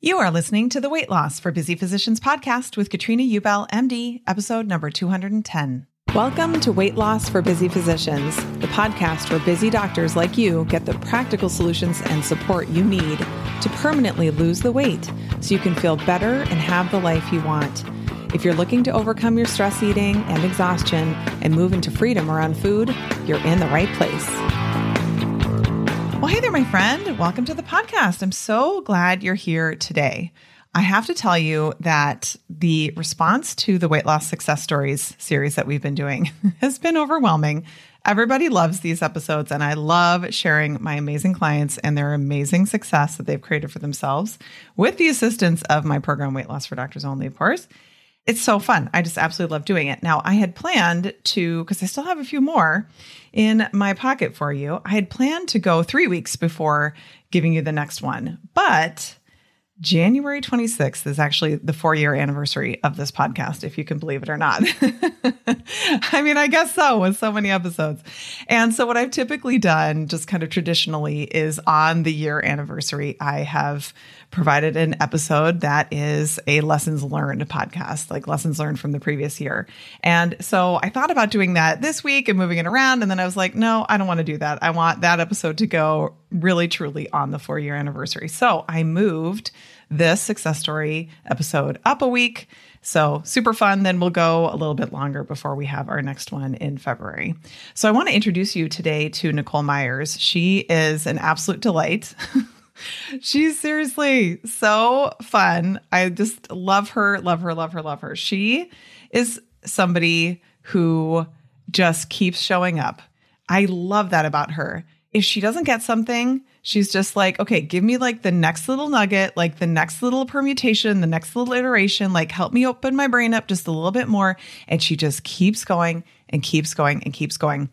You are listening to the Weight Loss for Busy Physicians podcast with Katrina Ubell, MD, episode number 210. Welcome to Weight Loss for Busy Physicians, the podcast where busy doctors like you get the practical solutions and support you need to permanently lose the weight so you can feel better and have the life you want. If you're looking to overcome your stress eating and exhaustion and move into freedom around food, you're in the right place. Well, hey there, my friend. Welcome to the podcast. I'm so glad you're here today. I have to tell you that the response to the Weight Loss Success Stories series that we've been doing has been overwhelming. Everybody loves these episodes, and I love sharing my amazing clients and their amazing success that they've created for themselves with the assistance of my program, Weight Loss for Doctors Only, of course. It's so fun. I just absolutely love doing it. Now, I had planned to, because I still have a few more in my pocket for you, I had planned to go 3 weeks before giving you the next one. But January 26th is actually the 4-year anniversary of this podcast, if you can believe it or not. I mean, I guess so, with so many episodes. And so what I've typically done, just kind of traditionally, is on the year anniversary, I have provided an episode that is a lessons learned podcast, like lessons learned from the previous year. And so I thought about doing that this week and moving it around. And then I was like, no, I don't want to do that. I want that episode to go really, truly on the 4-year anniversary. So I moved this success story episode up a week. So super fun. Then we'll go a little bit longer before we have our next one in February. So I want to introduce you today to Nicole Myers. She is an absolute delight. She's seriously so fun. I just love her, love her, love her, love her. She is somebody who just keeps showing up. I love that about her. If she doesn't get something, she's just like, okay, give me like the next little nugget, like the next little permutation, the next little iteration, like help me open my brain up just a little bit more. And she just keeps going and keeps going and keeps going.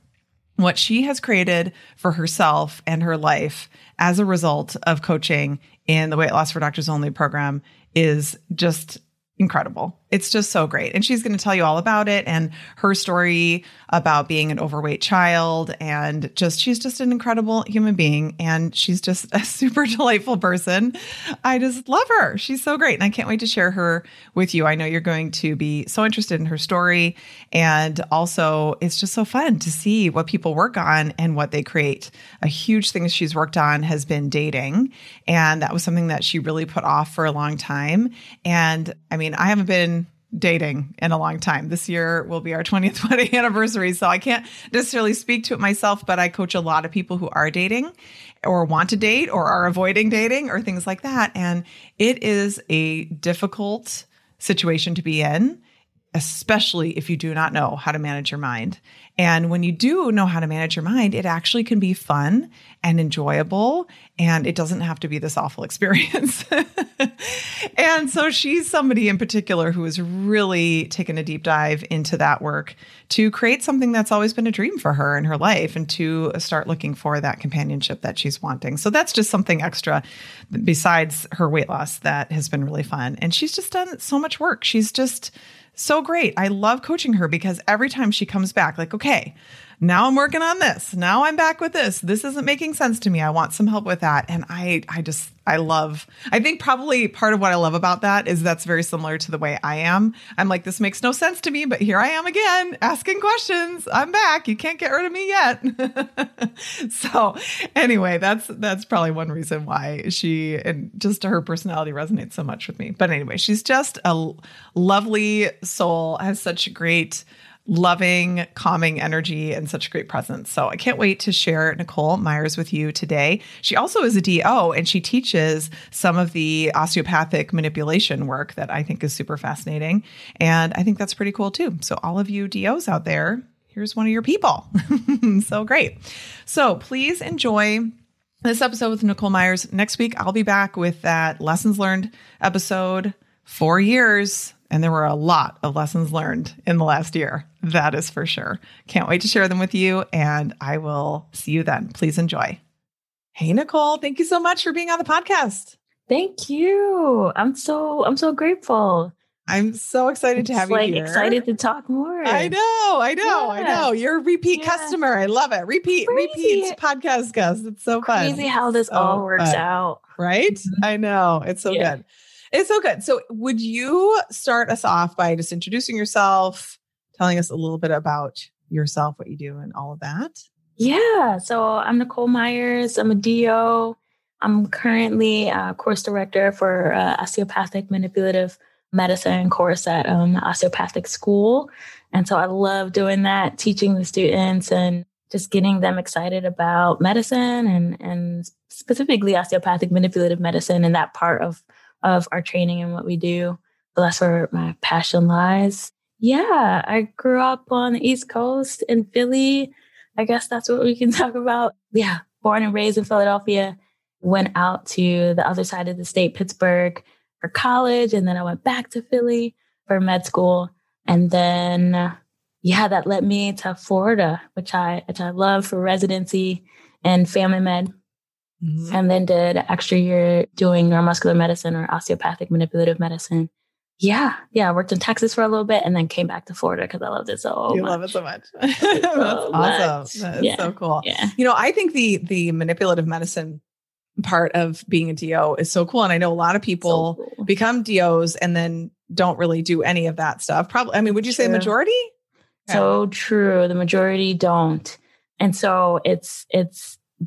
What she has created for herself and her life as a result of coaching in the Weight Loss for Doctors Only program is just incredible. It's just so great. And she's going to tell you all about it and her story about being an overweight child. And just, she's just an incredible human being. And she's just a super delightful person. I just love her. She's so great. And I can't wait to share her with you. I know you're going to be so interested in her story. And also, it's just so fun to see what people work on and what they create. A huge thing she's worked on has been dating. And that was something that she really put off for a long time. And I mean, I haven't been dating in a long time. This year will be our 20th wedding anniversary. So I can't necessarily speak to it myself, but I coach a lot of people who are dating or want to date or are avoiding dating or things like that. And it is a difficult situation to be in. especially if you do not know how to manage your mind. And when you do know how to manage your mind, it actually can be fun and enjoyable, and it doesn't have to be this awful experience. And so she's somebody in particular who has really taken a deep dive into that work to create something that's always been a dream for her in her life and to start looking for that companionship that she's wanting. So that's just something extra besides her weight loss that has been really fun. And she's just done so much work. She's just so great. I love coaching her because every time she comes back, like, okay, now I'm working on this. Now I'm back with this. This isn't making sense to me. I want some help with that. And I think probably part of what I love about that is that's very similar to the way I am. I'm like, this makes no sense to me, but here I am again, asking questions. I'm back. You can't get rid of me yet. So anyway, that's probably one reason why she, and just her personality resonates so much with me. But anyway, she's just a lovely soul, has such great, loving, calming energy and such great presence. So I can't wait to share Nicole Myers with you today. She also is a DO and she teaches some of the osteopathic manipulation work that I think is super fascinating. And I think that's pretty cool too. So all of you DOs out there, here's one of your people. So great. So please enjoy this episode with Nicole Myers. Next week, I'll be back with that lessons learned episode, 4 years. And there were a lot of lessons learned in the last year. That is for sure. Can't wait to share them with you. And I will see you then. Please enjoy. Hey, Nicole, thank you so much for being on the podcast. Thank you. I'm so grateful. I'm so excited to have you here. Excited to talk more. I know. Yeah. I know. You're a repeat customer. I love it. Repeat podcast guest. It's so fun. Crazy how this all works out. Right? I know. It's so good. It's so good. So would you start us off by just introducing yourself, telling us a little bit about yourself, what you do and all of that? Yeah. So I'm Nicole Myers. I'm a DO. I'm currently a course director for osteopathic manipulative medicine course at osteopathic school. And so I love doing that, teaching the students and just getting them excited about medicine and specifically osteopathic manipulative medicine and that part of our training and what we do. So that's where my passion lies. Yeah, I grew up on the East Coast in Philly. I guess that's what we can talk about. Yeah, born and raised in Philadelphia, went out to the other side of the state, Pittsburgh, for college. And then I went back to Philly for med school. And then, that led me to Florida, which I love for residency and family med. Mm-hmm. And then did an extra year doing neuromuscular medicine or osteopathic manipulative medicine. Yeah. I worked in Texas for a little bit and then came back to Florida because I loved it so much. You love it so much. That's awesome. That's so cool. Yeah. You know, I think the manipulative medicine part of being a DO is so cool. And I know a lot of people become DOs and then don't really do any of that stuff. Probably. I mean, would you say majority? So true. The majority don't. And so it's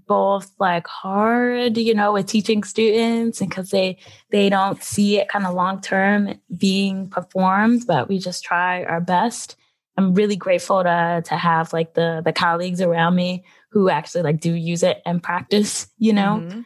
both like hard, with teaching students and because they don't see it kind of long-term being performed, but we just try our best. I'm really grateful to have like the colleagues around me who actually like do use it and practice, mm-hmm,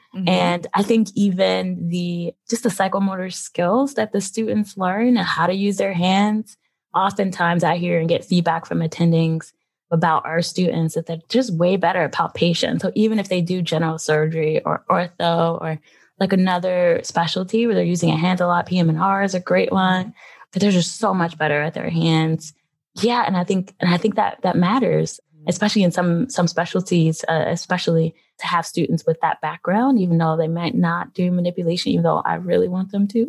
mm-hmm. And I think even just the psychomotor skills that the students learn and how to use their hands. Oftentimes I hear and get feedback from attendings about our students that they're just way better at palpation. So even if they do general surgery or ortho or like another specialty where they're using a hand a lot, PM&R is a great one, but they're just so much better at their hands. Yeah. And I think that matters, especially in some specialties, especially to have students with that background, even though they might not do manipulation, even though I really want them to.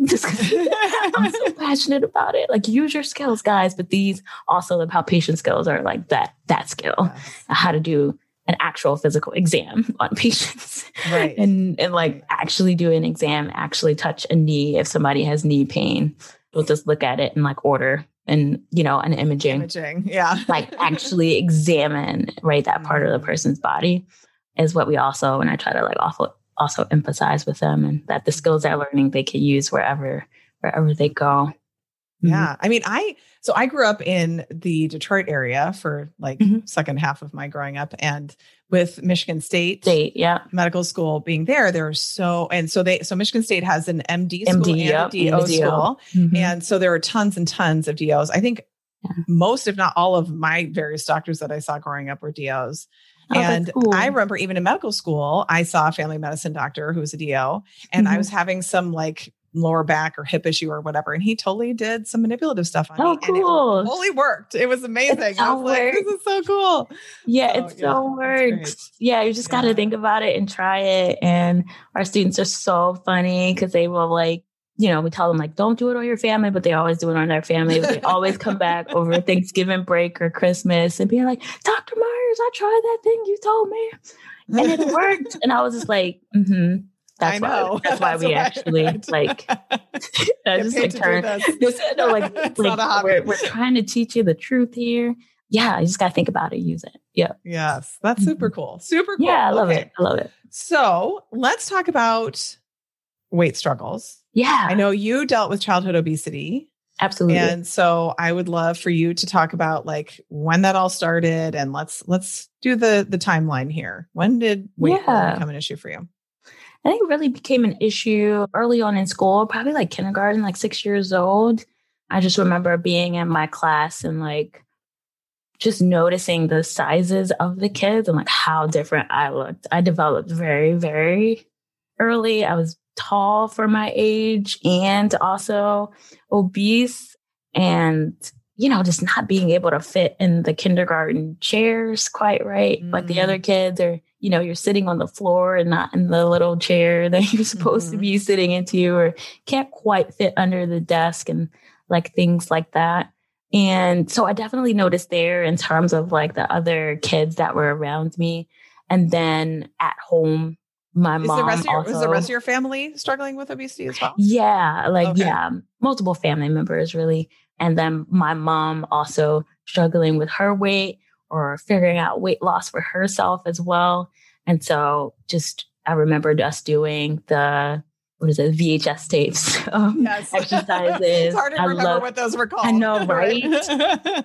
I'm so passionate about it. Like, use your skills, guys. But these also, the palpation skills are like that skill, how to do an actual physical exam on patients, right? and like actually do an exam, actually touch a knee. If somebody has knee pain, we'll just look at it and like order and, an imaging. Yeah. Like actually examine, right. That part of the person's body is what we also, and I try to like also emphasize with them, and that the skills they're learning, they can use wherever they go. Yeah. I mean, so I grew up in the Detroit area for like second half of my growing up, and with Michigan State medical school being there were so Michigan State has an MD school and a DO school. Mm-hmm. And so there were tons and tons of DOs. I think Yeah. Most, if not all of my various doctors that I saw growing up were DOs. Oh, and cool. I remember even in medical school, I saw a family medicine doctor who was a DO, and I was having some like lower back or hip issue or whatever. And he totally did some manipulative stuff on me. Cool. And it totally worked. It was amazing. I was like, this is so cool. Yeah, so, it works. Yeah, you just got to think about it and try it. And our students are so funny because they will like, you know, we tell them like, don't do it on your family, but they always do it on their family. They always come back over Thanksgiving break or Christmas and be like, Dr. Myers, I tried that thing you told me and it worked. And I was just like, we're trying to teach you the truth here. Yeah. You just got to think about it. Use it. Yeah. Yes. That's super cool. Super cool. Yeah. I love it. I love it. So let's talk about weight struggles. Yeah. I know you dealt with childhood obesity. Absolutely. And so I would love for you to talk about like when that all started, and let's do the timeline here. When did weight become an issue for you? I think it really became an issue early on in school, probably like kindergarten, like 6 years old. I just remember being in my class and like just noticing the sizes of the kids and like how different I looked. I developed very, very early. I was tall for my age and also obese, and, you know, just not being able to fit in the kindergarten chairs quite right. Like the other kids are, you know, you're sitting on the floor and not in the little chair that you're supposed to be sitting into, or can't quite fit under the desk and like things like that. And so I definitely noticed there in terms of like the other kids that were around me. And then at home, my mom was the rest of your family struggling with obesity as well? Yeah. Multiple family members really. And then my mom also struggling with her weight or figuring out weight loss for herself as well. And so just, I remember us doing the, VHS tapes, exercises. It's hard to remember what those were called. I know, right?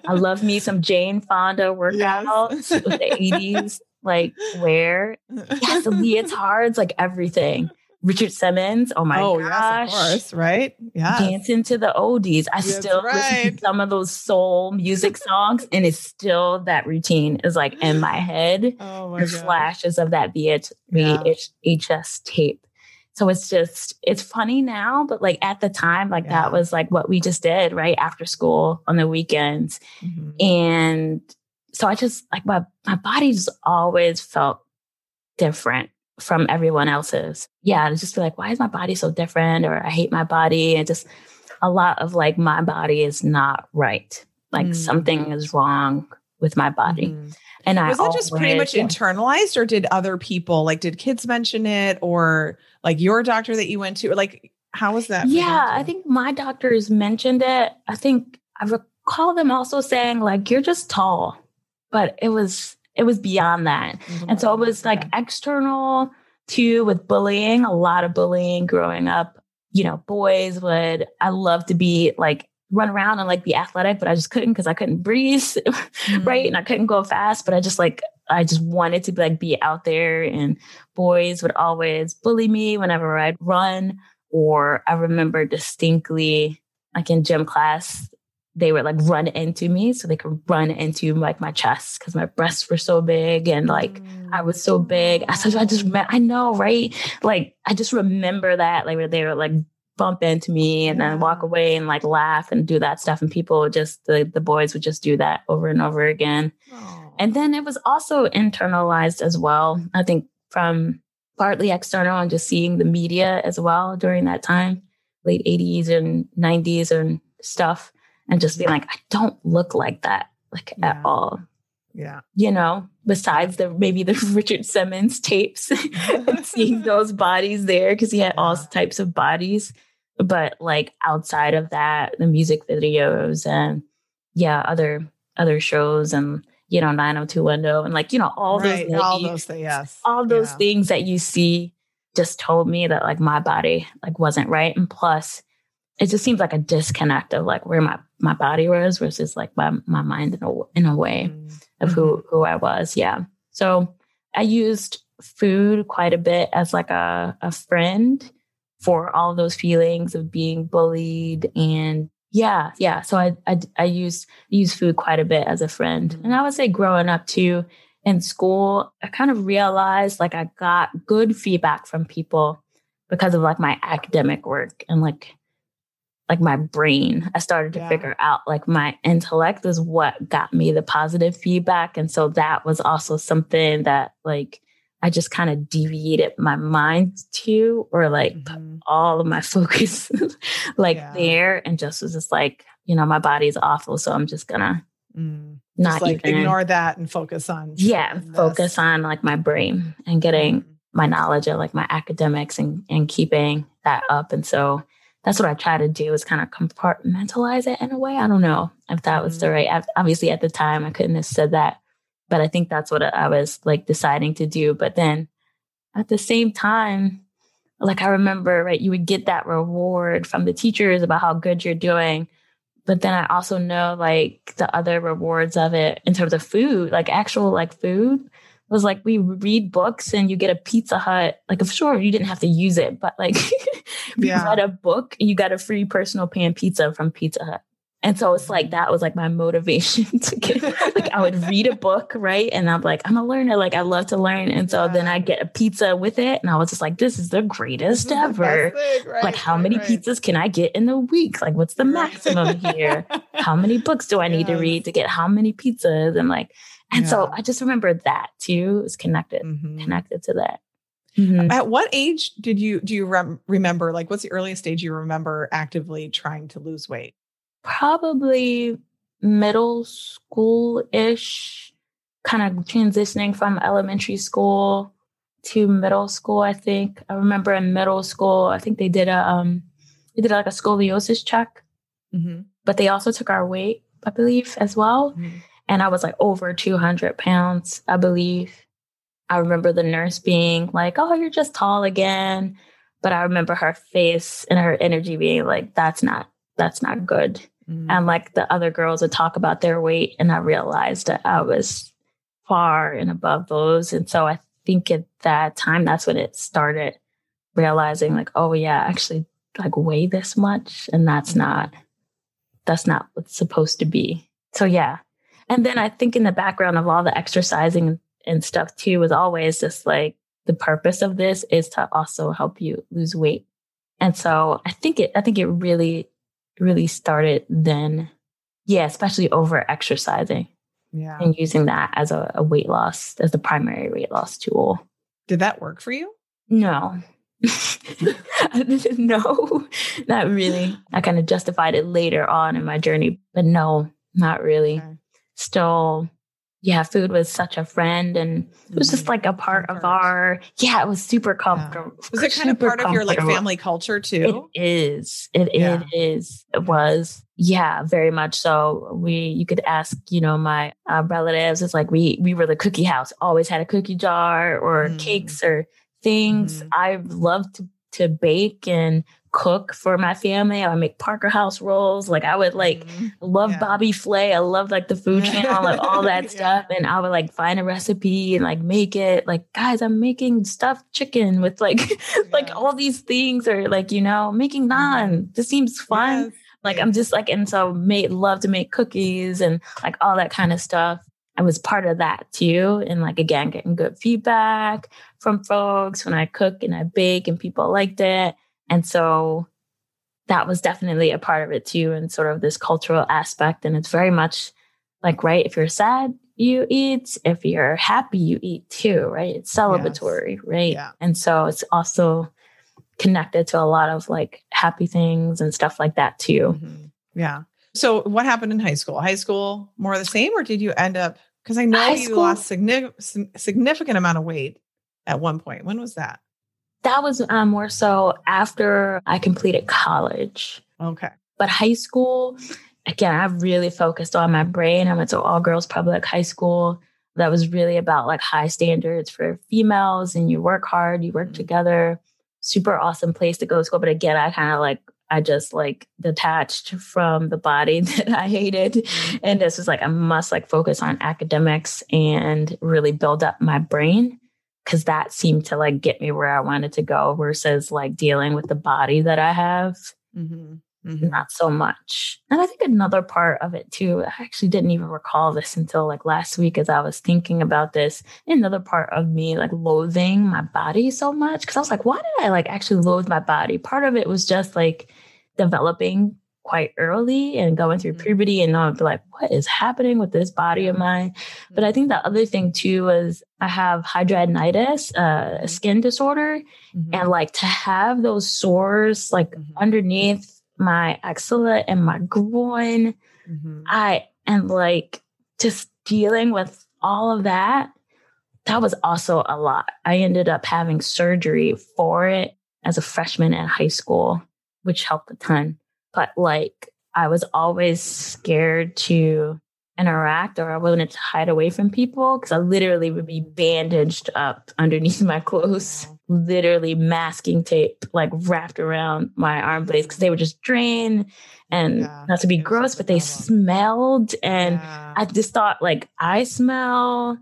I love me some Jane Fonda workouts of the 80s. Like the leotards, like everything. Richard Simmons. Oh my gosh. Yes, of course, right? Yeah. Dancing to the oldies. I still listen to some of those soul music songs, and it's still that routine is like in my head. Oh my gosh. Flashes of that VHS tape. So it's just, it's funny now, but like at the time, like that was like what we just did right after school on the weekends. And so I just like my body just always felt different from everyone else's. Yeah. I just feel like, why is my body so different? Or I hate my body. And just a lot of like, my body is not right. Like something is wrong with my body. And was it just pretty much internalized, or did other people, like did kids mention it, or like your doctor that you went to, or like, how was that? Yeah. I think my doctors mentioned it. I think I recall them also saying like, you're just tall. But it was beyond that. And so it was like external too, with bullying, a lot of bullying growing up. You know, boys would, I love to be like run around and like be athletic, but I just couldn't because I couldn't breathe. Right. And I couldn't go fast, but I just wanted to like be out there, and boys would always bully me whenever I'd run. Or I remember distinctly like in gym class, they would like run into me so they could run into like my chest because my breasts were so big and like I was so big. I just remember that like they would like bump into me and then walk away and like laugh and do that stuff. And people just, the boys would just do that over and over again. Aww. And then it was also internalized as well. I think from partly external and just seeing the media as well during that time, late 80s and 90s and stuff. And just being like, I don't look like that, like at all. Yeah. You know, besides maybe the Richard Simmons tapes and seeing those bodies there, because he had all types of bodies. But like outside of that, the music videos and other shows and, you know, 90210 and like, you know, all those things that you see just told me that like my body like wasn't right. And plus, it just seems like a disconnect of like where my body was versus like my mind in a way of who I was. Yeah. So I used food quite a bit as like a friend for all those feelings of being bullied and Yeah. So I use food quite a bit as a friend. And I would say growing up too, in school, I kind of realized like I got good feedback from people because of like my academic work and like my brain. I started to figure out like my intellect is what got me the positive feedback. And so that was also something that like I just kind of deviated my mind to, or like put all of my focus there, and just was just like, you know, my body's awful. So I'm just gonna not just, like, even ignore that and focus on. Yeah. Focus on like my brain and getting my knowledge of like my academics and keeping that up. And so that's what I try to do, is kind of compartmentalize it in a way. I don't know if that was the right, obviously at the time I couldn't have said that, but I think that's what I was like deciding to do. But then at the same time, like I remember, right, you would get that reward from the teachers about how good you're doing. But then I also know like the other rewards of it in terms of food, like actual like food, was like we read books and you get a Pizza Hut. Like, of sure, you didn't have to use it, but like you read a book and you got a free personal pan pizza from Pizza Hut. And so it's like, that was like my motivation to get, like I would read a book, right? And I'm like, I'm a learner, like I love to learn. And so then I get a pizza with it. And I was just like, this is the greatest ever. Like how many pizzas can I get in a week? Like what's the maximum here? How many books do I need to read to get how many pizzas? And like, and so I just remember that too. It's connected, connected to that. At what age did you, do you remember, like what's the earliest age you remember actively trying to lose weight? Probably middle school-ish, kind of transitioning from elementary school to middle school, I think. I remember in middle school, I think they did like a scoliosis check, but they also took our weight, I believe, as well. And I was like over 200 pounds, I believe. I remember the nurse being like, oh, you're just tall again. But I remember her face and her energy being like, that's not good. And like the other girls would talk about their weight, and I realized that I was far and above those. And so I think at that time, that's when it started realizing like, oh yeah, actually like weigh this much. And that's not what's supposed to be. So yeah. And then I think in the background of all the exercising and stuff too, was always just like, the purpose of this is to also help you lose weight. And so I think it really started then. Yeah. Especially over exercising and using that as a weight loss, as the primary weight loss tool. Did that work for you? No, no, not really. I kind of justified it later on in my journey, but no, not really. Okay. Still. Yeah. Food was such a friend, and it was just like a part of our, it was super comfortable. Was it kind of part of your like family culture too? It is. It was. Yeah, very much so. You could ask, you know, my relatives, it's like, we were the cookie house, always had a cookie jar or cakes or things. I loved to bake and cook for my family. I would make Parker House rolls. Like I would like love Bobby Flay. I love like the Food Channel, like all that stuff. And I would like find a recipe and like make it. Like, guys, I'm making stuffed chicken with like like all these things, or like, you know, making naan. This seems fun. Yes. Like I'm just like, and so love to make cookies and like all that kind of stuff. I was part of that too. And like, again, getting good feedback from folks when I cook and I bake and people liked it. And so that was definitely a part of it too. And sort of this cultural aspect. And it's very much like, right, if you're sad, you eat. If you're happy, you eat too, right? It's celebratory, right? Yeah. And so it's also connected to a lot of like happy things and stuff like that too. Yeah. So what happened in high school? High school, more of the same, or did you end up, because I know you lost significant amount of weight at one point. When was that? That was more so after I completed college. Okay. But high school, again, I really focused on my brain. I went to all girls public high school. That was really about like high standards for females, and you work hard, you work together. Super awesome place to go to school. But again, I just detached from the body that I hated. And this was like, I must like focus on academics and really build up my brain, because that seemed to like get me where I wanted to go, versus like dealing with the body that I have Mm-hmm. Not so much. And I think another part of it too, I actually didn't even recall this until like last week as I was thinking about this, another part of me like loathing my body so much. Cause I was like, why did I like actually loathe my body? Part of it was just like developing quite early and going through puberty, and I'd be like, what is happening with this body of mine? But I think the other thing too was I have hidradenitis, a skin disorder. Mm-hmm. And like to have those sores like underneath my axilla and my groin, I and like just dealing with all of that, that was also a lot. I ended up having surgery for it as a freshman in high school, which helped a ton. But like I was always scared to interact, or I wanted to hide away from people because I literally would be bandaged up underneath my clothes, literally masking tape like wrapped around my arm blades because they would just drain, and not to be gross, but they smelled. And I just thought like, I smell,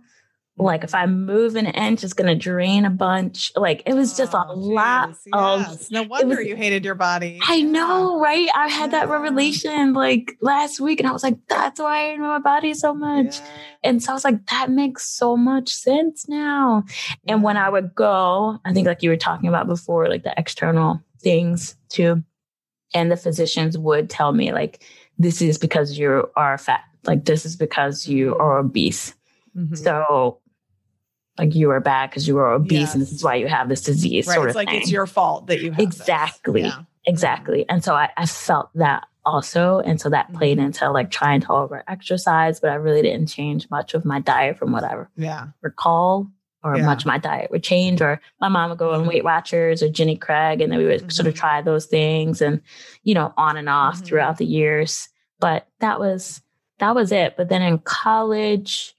like if I move an inch, it's going to drain a bunch. Like it was just a lot of... No wonder you hated your body. I know, right? I had that revelation like last week, and I was like, that's why I hated my body so much. Yeah. And so I was like, that makes so much sense now. And when I would go, I think like you were talking about before, like the external things too. And the physicians would tell me like, this is because you are fat. Like this is because you are obese. Mm-hmm. So... like you were bad because you were obese, and this is why you have this disease. Right. Sort of it's like thing. It's your fault that you have this. Yeah. Exactly. And so I felt that also. And so that played into like trying to over exercise, but I really didn't change much of my diet from what I recall, or much my diet would change. Or my mom would go on Weight Watchers or Jenny Craig, and then we would sort of try those things and, you know, on and off throughout the years. But that was it. But then in college,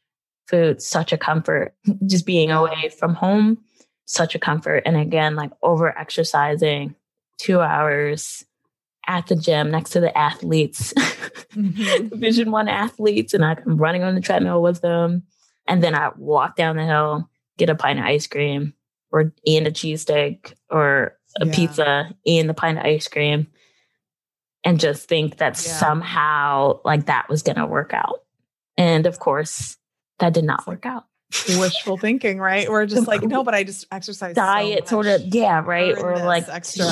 food, such a comfort, just being away from home, such a comfort. And again, like over exercising 2 hours at the gym next to the athletes, Division I athletes. And I'm running on the treadmill with them. And then I walk down the hill, get a pint of ice cream and a cheesesteak or a pizza and the pint of ice cream. And just think that somehow like that was going to work out. And of course, that did not work out. Wishful thinking, right? We're just like, no, but I just exercise. Diet so much. Sort of. Yeah. Right. Or like, extra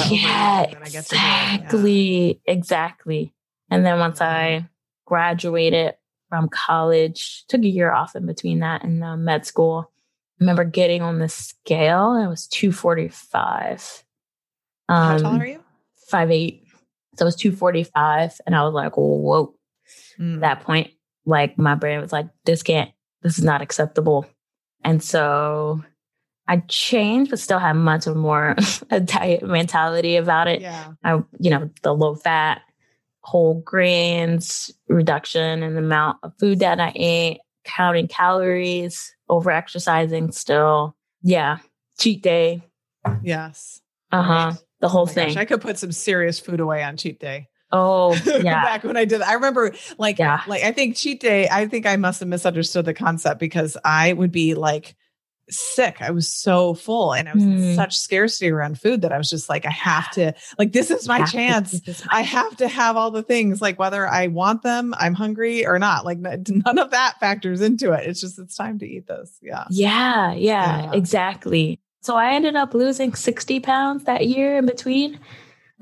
exactly. And then once I graduated from college, took a year off in between that and med school, I remember getting on the scale and it was 245. How tall are you? 5'8". So it was 245. And I was like, whoa, at that point, like my brain was like, this is not acceptable. And so I changed, but still had much of more a diet mentality about it. Yeah. The low fat, whole grains, reduction in the amount of food that I ate, counting calories, over exercising still. Yeah. Cheat day. Yes. Uh-huh. Right. The whole thing. Gosh, I could put some serious food away on cheat day. Oh, yeah. Back when I did, I remember like, I think cheat day, I think I must've misunderstood the concept because I would be like sick. I was so full and I was in such scarcity around food that I was just like, I have to, like, this is my chance. I have to have all the things, like whether I want them, I'm hungry or not, like none of that factors into it. It's just, it's time to eat this. Yeah. Yeah. Yeah, yeah. Exactly. So I ended up losing 60 pounds that year in between.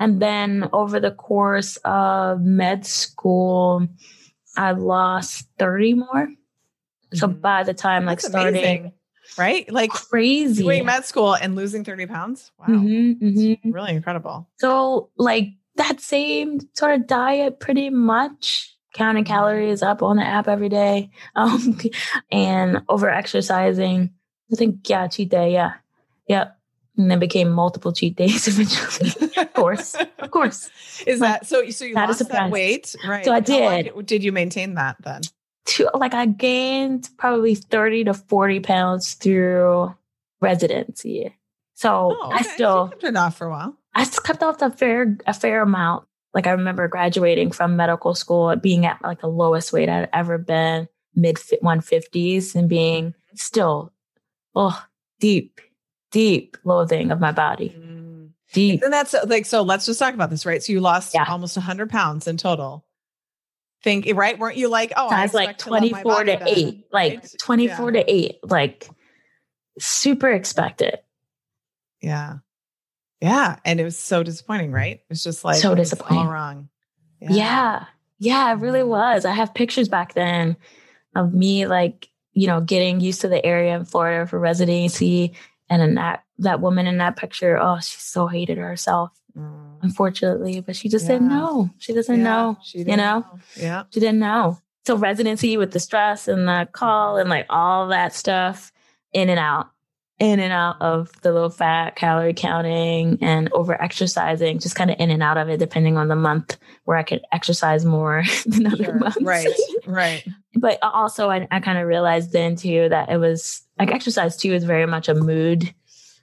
And then over the course of med school, I lost 30 more. So by the time that's like starting, amazing, right? Like crazy doing med school and losing 30 pounds. Wow. That's really incredible. So like that same sort of diet, pretty much counting calories up on the app every day, and over exercising. I think, cheat day. Yeah. Yep. And then became multiple cheat days eventually. Of course. Is that so? So you lost that weight, right? So I did. How long did you maintain that then? I gained probably 30 to 40 pounds through residency. So I still kept it off for a while. I kept off a fair amount. Like I remember graduating from medical school, being at like the lowest weight I'd ever been, mid 150s, and being still deep loathing of my body. Deep. And that's like, so let's just talk about this, right? So you lost almost 100 pounds in total. Think, right? Weren't you like, oh, so I was like 24 to 8, like 24 to 8, like super expected. Yeah. Yeah. And it was so disappointing, right? It's just like, so disappointing. All wrong. Yeah. Yeah, it really was. I have pictures back then of me, like, you know, getting used to the area in Florida for residency. And in that woman in that picture, oh, she so hated herself, unfortunately, but she just didn't know. She doesn't know, she didn't know. Yeah. She didn't know. So residency with the stress and the call and like all that stuff, in and out of the low fat calorie counting and over exercising, just kind of in and out of it, depending on the month where I could exercise more than other months. Right. But also I kind of realized then too, that it was like exercise too is very much a mood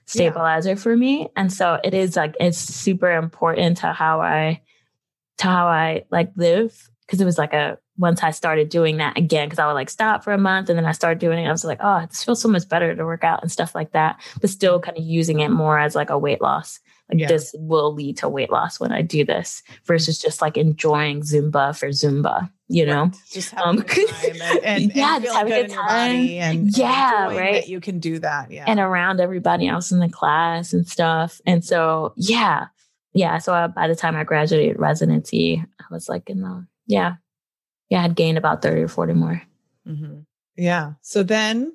stabilizer for me. And so it is like, it's super important to how I like live. Cause it was like once I started doing that again, cause I would like stop for a month and then I started doing it. I was like, oh, it feels so much better to work out and stuff like that, but still kind of using it more as like a weight loss. Like this will lead to weight loss when I do this versus just like enjoying Zumba for Zumba, you know? Right. Just having a good time and feeling good in your body and right. That you can do that. Yeah. And around everybody else in the class and stuff. And so, So by the time I graduated residency, I was like in the, I had gained about 30 or 40 more. Mm-hmm. Yeah. So then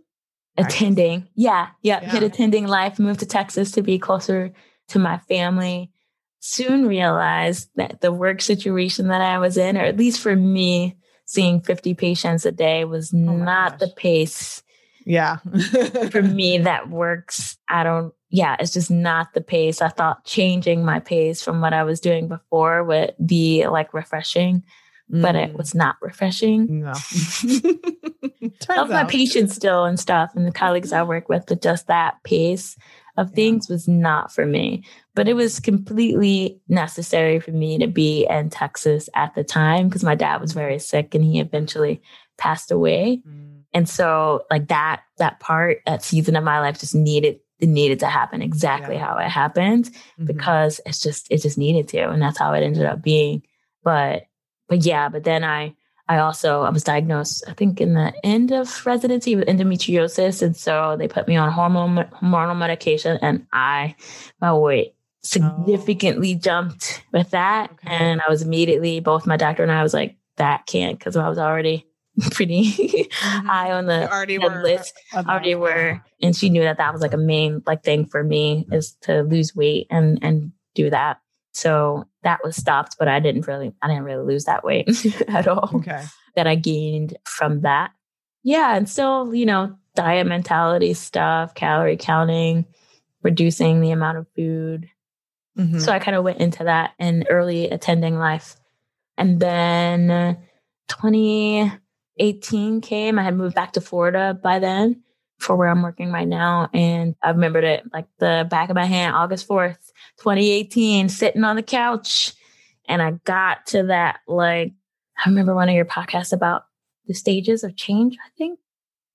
attending. Right. Yeah. Hit attending life, moved to Texas to be closer to my family. Soon realized that the work situation that I was in, or at least for me, seeing 50 patients a day was not the pace. Yeah. For me, that works. It's just not the pace. I thought changing my pace from what I was doing before would be like refreshing. But it was not refreshing. No. I love my patients still and stuff and the colleagues I work with, but just that pace of things was not for me. But it was completely necessary for me to be in Texas at the time because my dad was very sick and he eventually passed away. And so like that season of my life just needed to happen exactly how it happened because it just needed to. And that's how it ended up being. But then I was diagnosed, I think in the end of residency with endometriosis. And so they put me on hormonal medication and my weight significantly jumped with that. Okay. And I was immediately, both my doctor and I was like, that can't, because I was already pretty high on the list. And she knew that was like a main like thing for me is to lose weight and do that. So that was stopped, but I didn't really lose that weight at all that I gained from that. Yeah. And still, you know, diet mentality stuff, calorie counting, reducing the amount of food. Mm-hmm. So I kind of went into that in early attending life. And then 2018 came. I had moved back to Florida by then for where I'm working right now. And I remembered it like the back of my hand, August 4th, 2018, sitting on the couch. And I got to that, like, I remember one of your podcasts about the stages of change, I think.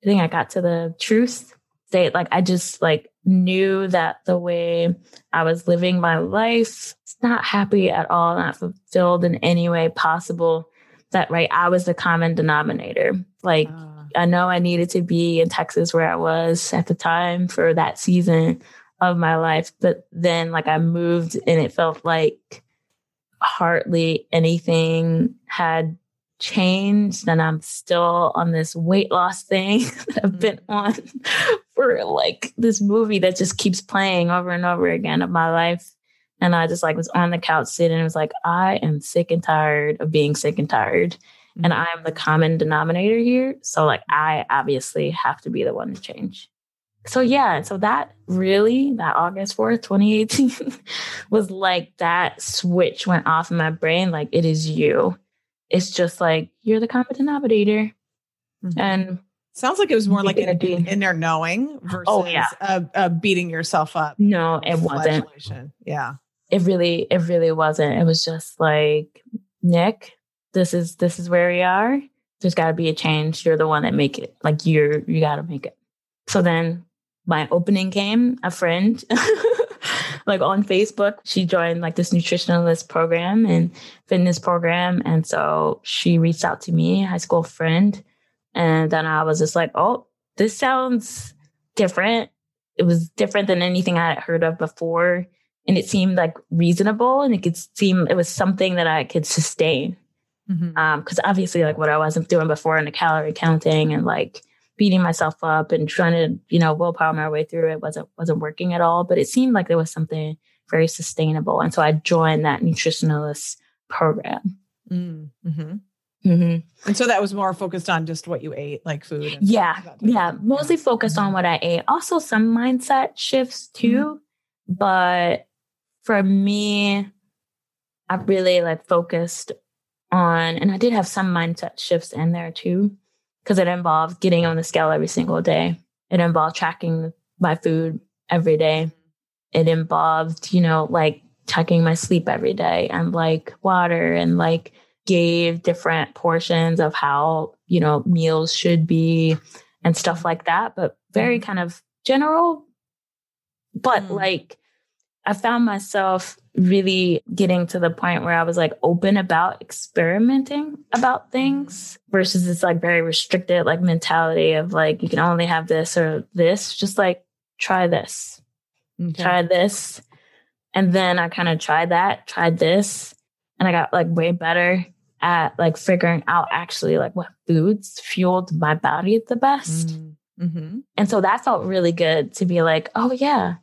I think I got to the truth. I just like knew that the way I was living my life, it's not happy at all, not fulfilled in any way possible. That right, I was the common denominator. Like, I know I needed to be in Texas where I was at the time for that season of my life. But then like I moved and it felt like hardly anything had changed. And I'm still on this weight loss thing that I've been on for like this movie that just keeps playing over and over again of my life. And I just like was on the couch sitting and was like, I am sick and tired of being sick and tired. And I'm the common denominator here. So like, I obviously have to be the one to change. So yeah. So that August 4th, 2018 was like that switch went off in my brain. Like it is you. It's just like, you're the common denominator. Mm-hmm. And sounds like it was more like an inner knowing versus a beating yourself up. No, it wasn't. Yeah. It really wasn't. It was just like, Nick, This is where we are. There's got to be a change. You're the one that make it. Like you got to make it. So then my opening came. A friend like on Facebook. She joined like this nutritionalist program and fitness program. And so she reached out to me, high school friend. And then I was just like, oh, this sounds different. It was different than anything I had heard of before. And it seemed like reasonable, and it was something that I could sustain. Mm-hmm. Cause obviously like what I wasn't doing before in the calorie counting and like beating myself up and trying to, willpower my way through it wasn't working at all, but it seemed like there was something very sustainable. And so I joined that nutritionalist program. Mm-hmm. Mm-hmm. And so that was more focused on just what you ate, like food. And yeah. Mostly focused on what I ate. Also some mindset shifts too. Mm-hmm. But for me, I really like focused on, and I did have some mindset shifts in there too, because it involved getting on the scale every single day. It involved tracking my food every day. It involved, like checking my sleep every day and like water, and like gave different portions of how, meals should be and stuff like that, but very kind of general. But like, I found myself really getting to the point where I was like open about experimenting about things versus this like very restricted like mentality of like, you can only have this or this, just like try this, okay. Try this. And then I kind of tried this, and I got like way better at like figuring out actually like what foods fueled my body the best. Mm-hmm. And so that felt really good to be like, oh yeah.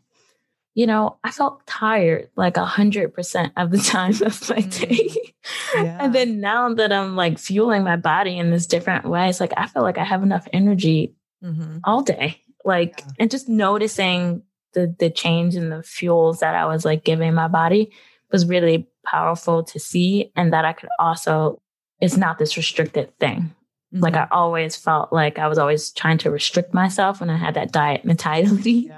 I felt tired like 100% of the time of my day. Yeah. And then now that I'm like fueling my body in this different way, it's like, I feel like I have enough energy all day. Like, yeah. And just noticing the change in the fuels that I was like giving my body was really powerful to see. And that I could also, it's not this restricted thing. Mm-hmm. Like I always felt like I was always trying to restrict myself when I had that diet mentality,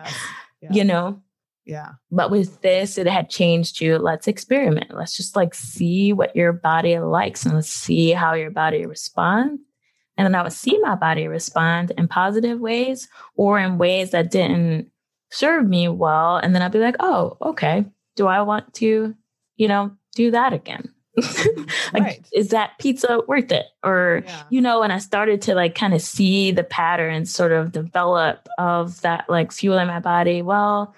Yeah. Yeah. But with this, it had changed to let's experiment. Let's just like see what your body likes, and let's see how your body responds. And then I would see my body respond in positive ways or in ways that didn't serve me well. And then I'd be like, oh, okay. Do I want to, do that again? Like, right. Is that pizza worth it? Or, and I started to like kind of see the pattern sort of develop of that, like fueling my body well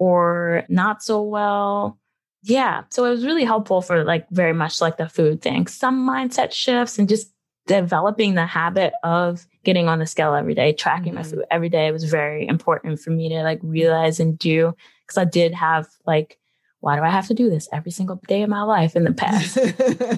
or not so well. Yeah. So it was really helpful for like very much like the food thing, some mindset shifts, and just developing the habit of getting on the scale every day, tracking my food every day was very important for me to like realize and do. Cause I did have like, why do I have to do this every single day of my life in the past?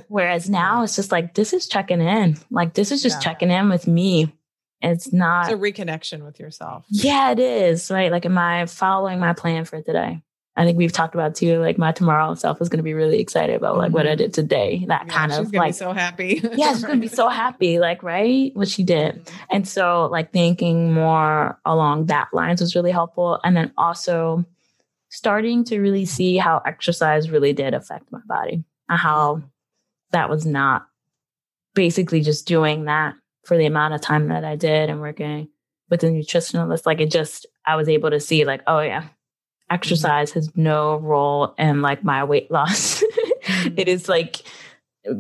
Whereas now it's just like, this is checking in. Like this is just checking in with me. It's not. It's a reconnection with yourself. Yeah, it is. Right. Like, am I following my plan for today? I think we've talked about too, like my tomorrow self is going to be really excited about like what I did today. That kind of like, she's going to be so happy. Yeah, she's going to be so happy. Like, right. What she did. Mm-hmm. And so like thinking more along that lines was really helpful. And then also starting to really see how exercise really did affect my body and how that was not basically just doing that for the amount of time that I did and working with a nutritionalist. Like it just, I was able to see like, oh yeah, exercise has no role in like my weight loss. It is like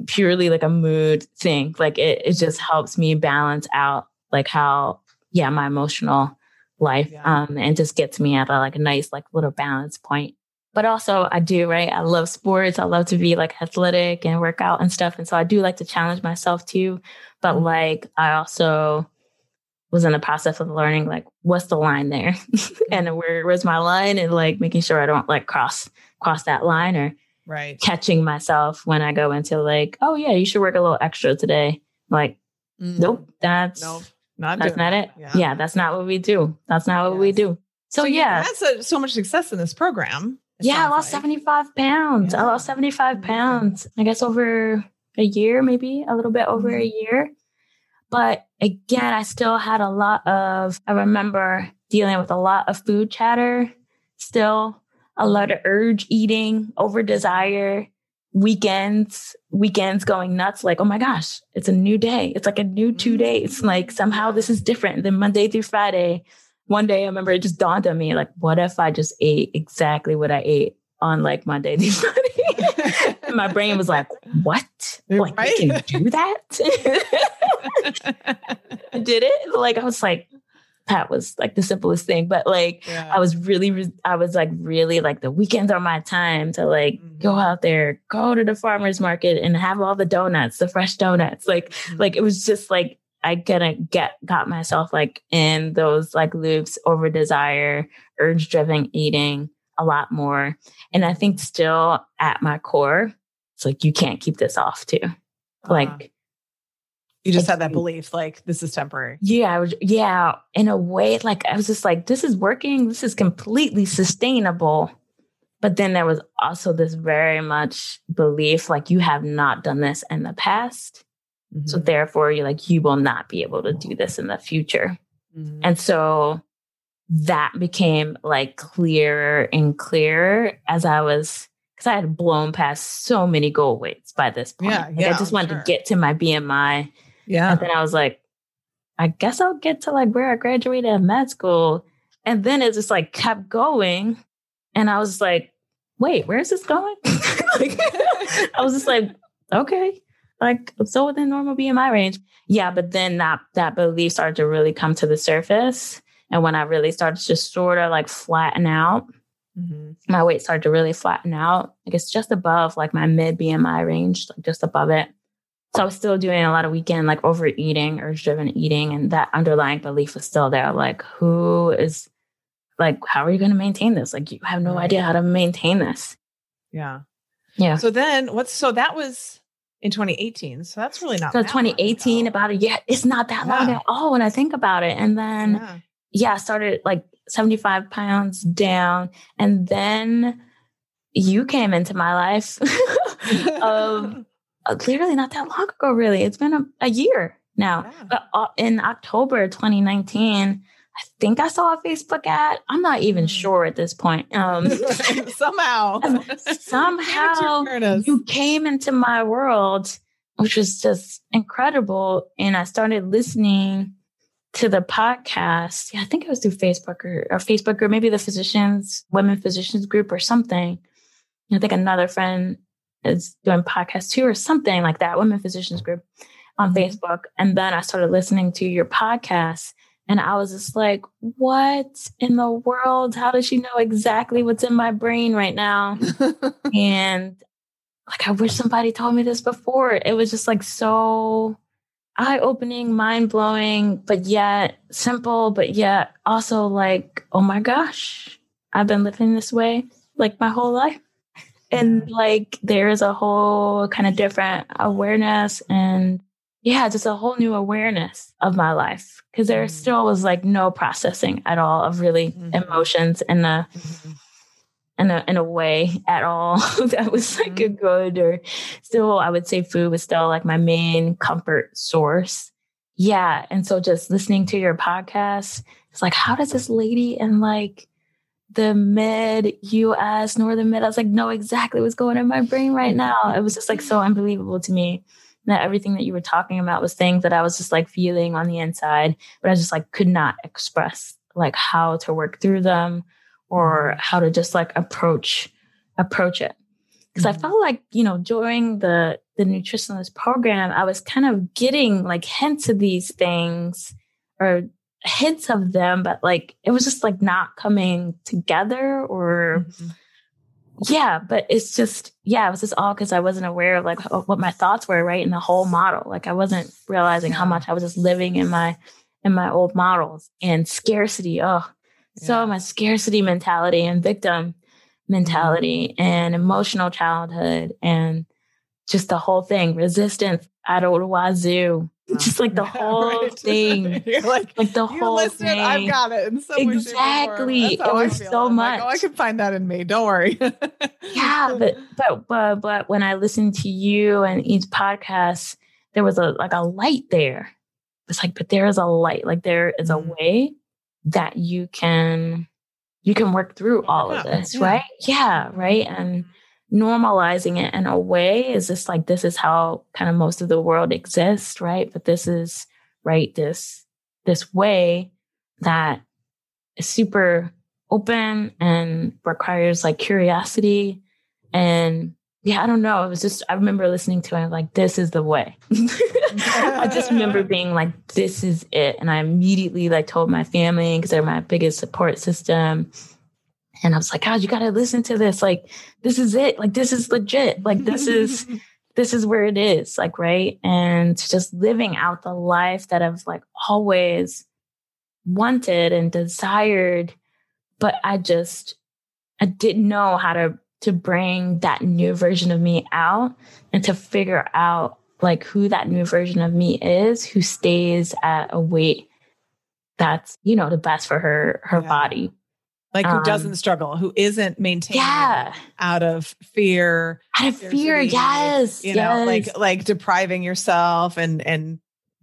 purely like a mood thing. Like it just helps me balance out like how, my emotional life, and just gets me at a, like a nice, like little balance point. But also I do, right. I love sports. I love to be like athletic and work out and stuff. And so I do like to challenge myself too. But like, I also was in the process of learning, like, what's the line there and where's my line, and like making sure I don't like cross that line, or catching myself when I go into like, oh yeah, you should work a little extra today. Like, nope, that's not it. Yeah. That's not what we do. That's not what we do. So yeah, that's so much success in this program. Yeah, I lost 75 pounds. Yeah. I lost 75 pounds, I guess, over a year, maybe a little bit over a year. But again, I still had a lot of, I remember dealing with a lot of food chatter, still a lot of urge eating, over desire, weekends going nuts. Like, oh my gosh, it's a new day. It's like a new 2 days. Like somehow this is different than Monday through Friday. one day I remember it just dawned on me, like, what if I just ate exactly what I ate on like Monday, Tuesday? And my brain was like, what? Like, right? You can do that? I did it. Like, I was like, that was like the simplest thing, but like, yeah. I was really like the weekends are my time to like go out there, go to the farmer's market and have all the donuts, the fresh donuts. Like, like it was just like, I gonna got myself like in those like loops over desire, urge driven eating a lot more. And I think still at my core, it's like, you can't keep this off too. Like, you just had that belief, like, this is temporary. Yeah. Yeah. In a way, like, I was just like, this is working. This is completely sustainable. But then there was also this very much belief, like, you have not done this in the past. Mm-hmm. So therefore, you're like, you will not be able to do this in the future. Mm-hmm. And so that became like clearer and clearer as I was, because I had blown past so many goal weights by this point. Yeah, like, I just wanted to get to my BMI. Yeah. And then I was like, I guess I'll get to like where I graduated at med school. And then it just like kept going. And I was like, wait, where is this going? Like, I was just like, okay, like I'm still within normal BMI range. Yeah. But then that belief started to really come to the surface. And when I really started to sort of like flatten out, my weight started to really flatten out. Like it's just above like my mid BMI range, like just above it. So I was still doing a lot of weekend, like overeating, urge driven eating. And that underlying belief was still there. Like, who is like, how are you going to maintain this? Like, you have no idea how to maintain this. Yeah. Yeah. So then so that was in 2018. So that's really not. So 2018, about a year. It's not that long at all when I think about it. And then, I started like 75 pounds down. And then you came into my life literally not that long ago, really. It's been a year now. Yeah. But in October 2019, I think I saw a Facebook ad. I'm not even sure at this point. Somehow you came into my world, which was just incredible. And I started listening to the podcast. Yeah, I think it was through Facebook or Facebook group, maybe the women physicians group or something. I think another friend is doing podcast too or something like that, women physicians group on Facebook. And then I started listening to your podcast and I was just like, what in the world? How does she know exactly what's in my brain right now? And like, I wish somebody told me this before. It was just like so eye-opening, mind-blowing, but yet simple, but yet also like, oh my gosh, I've been living this way like my whole life. And like, there is a whole kind of different awareness and just a whole new awareness of my life. Cause there still was like no processing at all of really emotions in a way at all that was like a good or still, I would say food was still like my main comfort source. Yeah. And so just listening to your podcast, it's like, how does this lady in like the mid US, northern mid, I was like, know exactly what's going on in my brain right now. It was just like so unbelievable to me that everything that you were talking about was things that I was just like feeling on the inside, but I just like could not express like how to work through them or how to just like approach it. Because I felt like, you know, during the nutritionist program, I was kind of getting like hints of these things or hints of them, but like, it was just like not coming together or but it's just, it was just all because I wasn't aware of like what my thoughts were, right? In the whole model. Like I wasn't realizing how much I was just living in my old models and scarcity. So my scarcity mentality and victim mentality and emotional childhood and just the whole thing, resistance, idol wazoo, just like the whole thing. You're like the whole thing. I've got it. In some exactly. It was so much. Like, I can find that in me. Don't worry. But when I listened to you and each podcast, there was a light there. It's like, but there is a light, like there is a way that you can work through all of this, right? Yeah, right. And normalizing it in a way is just like, this is how kind of most of the world exists, right? But this is right, this way that is super open and requires like curiosity. And yeah, I don't know. It was just, I remember listening to it. I was like, this is the way. I just remember being like, this is it. And I immediately like told my family because they're my biggest support system. And I was like, God, you got to listen to this. Like, this is it. Like, this is legit. Like, this is where it is. Like, right. And just living out the life that I've like always wanted and desired. But I didn't know how to bring that new version of me out and to figure out like who that new version of me is, who stays at a weight that's, you know, the best for her body. Like who doesn't struggle, who isn't maintaining out of fear. Out of fear. Yes. You know, like depriving yourself and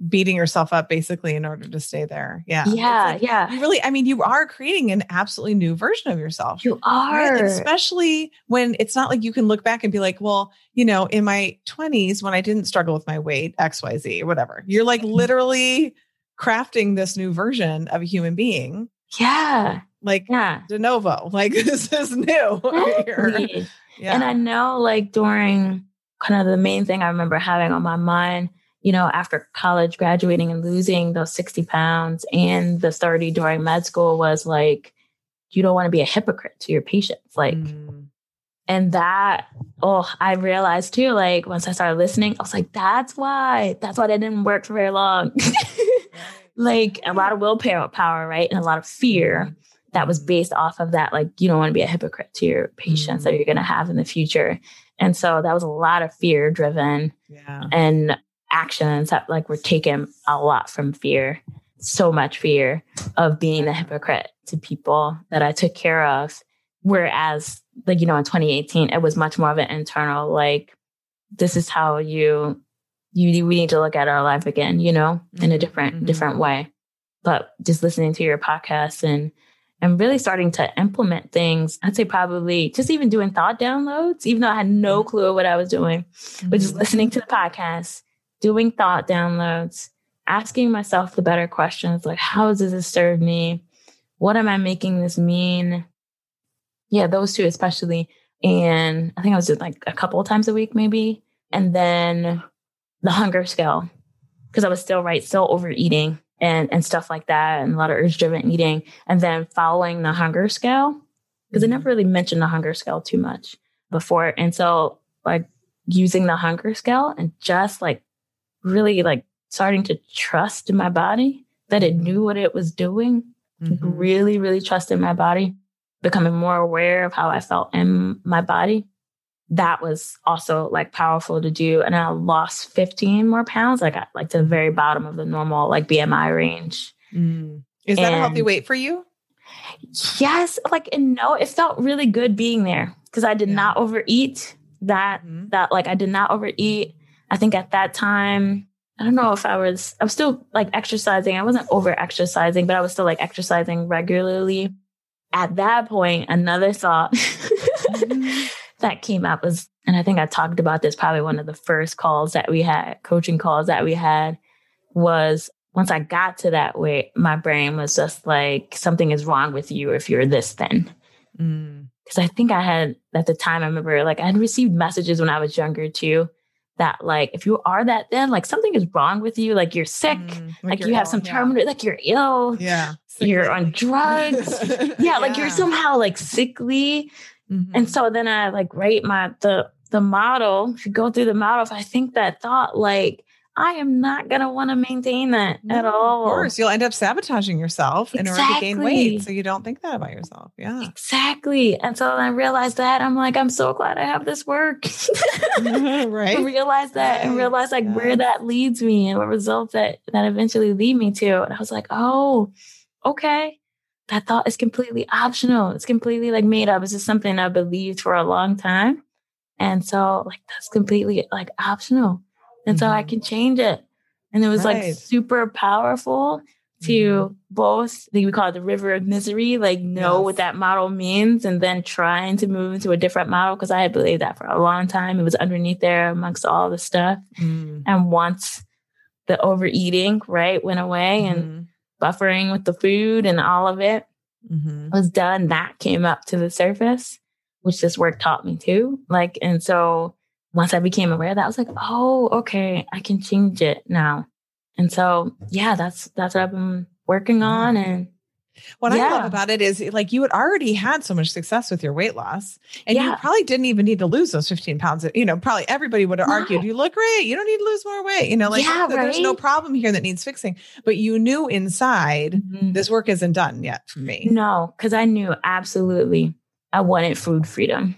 beating yourself up basically in order to stay there. Yeah. Yeah. Like, yeah. You really, I mean, you are creating an absolutely new version of yourself. You are. Right? Especially when it's not like you can look back and be like, well, you know, in my 20s, when I didn't struggle with my weight, X, Y, Z, or whatever, you're like literally crafting this new version of a human being. Yeah. Like de novo, like this is new. Exactly. Here. Yeah. And I know like during kind of the main thing I remember having on my mind, you know, after college, graduating and losing those 60 pounds and the 30 during med school was like, you don't want to be a hypocrite to your patients. Like, and that, I realized too, like once I started listening, I was like, that's why that didn't work for very long. Like a lot of willpower, right? And a lot of fear that was based off of that. Like, you don't want to be a hypocrite to your patients that you're going to have in the future. And so that was a lot of fear driven and actions that like were taken a lot from fear, so much fear of being a hypocrite to people that I took care of. Whereas like, you know, in 2018, it was much more of an internal, like, this is how we need to look at our life again, you know, in a different way. But just listening to your podcast and really starting to implement things, I'd say probably just even doing thought downloads, even though I had no clue what I was doing, but just listening to the podcast, doing thought downloads, asking myself the better questions, like, how does this serve me? What am I making this mean? Yeah, those two especially. And I think I was just like a couple of times a week, maybe. And then the hunger scale, because I was still overeating and stuff like that, and a lot of urge-driven eating. And then following the hunger scale, because I never really mentioned the hunger scale too much before. And so like using the hunger scale and just like really like starting to trust my body that it knew what it was doing, really, really trusting my body, becoming more aware of how I felt in my body. That was also like powerful to do. And I lost 15 more pounds. I got like to the very bottom of the normal like BMI range. Is that a healthy weight for you? Yes. Like, and no, it felt really good being there because I did not overeat I did not overeat. I think at that time, I don't know if I was still like exercising. I wasn't over exercising, but I was still like exercising regularly. At that point, another thought that came up was, and I think I talked about this, probably one of the first calls that we had, coaching calls that we had, was once I got to that weight, my brain was just like, something is wrong with you if you're this thin. Because I think I had, at the time, I remember like I had received messages when I was younger too, that like, if you are that thin, like something is wrong with you. Like you're sick, like you have some terminal, like you're ill, sickly. You're on drugs. Like you're somehow like sickly. And so then I like write the model, if you go through the model, if I think that thought, like, I am not going to want to maintain that at all. Of course, you'll end up sabotaging yourself in order to gain weight. So you don't think that about yourself. Yeah, exactly. And so I realized that I'm like, I'm so glad I have this work. Right. Realize that and realize like where that leads me and what results that eventually lead me to. And I was like, oh, okay. That thought is completely optional. It's completely like made up. It's just something I believed for a long time. And so like, that's completely like optional. And so I can change it. And it was like super powerful to both, I think we call it the river of misery, like know what that model means and then trying to move into a different model because I had believed that for a long time. It was underneath there amongst all the stuff. And once the overeating, right, went away and buffering with the food and all of it, was done, that came up to the surface, which this work taught me too. Like, and so once I became aware of that, I was like, oh, okay, I can change it now. And so, yeah, that's what I've been working on. And what I love about it is, like, you had already had so much success with your weight loss, and you probably didn't even need to lose those 15 pounds. You know, probably everybody would have argued, you look great, you don't need to lose more weight. You know, like there's no problem here that needs fixing, but you knew inside this work isn't done yet for me. No, because I knew absolutely I wanted food freedom.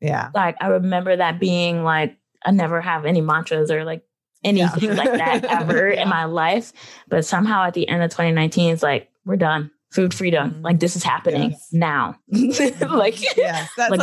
Yeah. Like, I remember that being like, I never have any mantras or like anything like that ever in my life. But somehow at the end of 2019, it's like, we're done. Food freedom. Like, this is happening now. That's like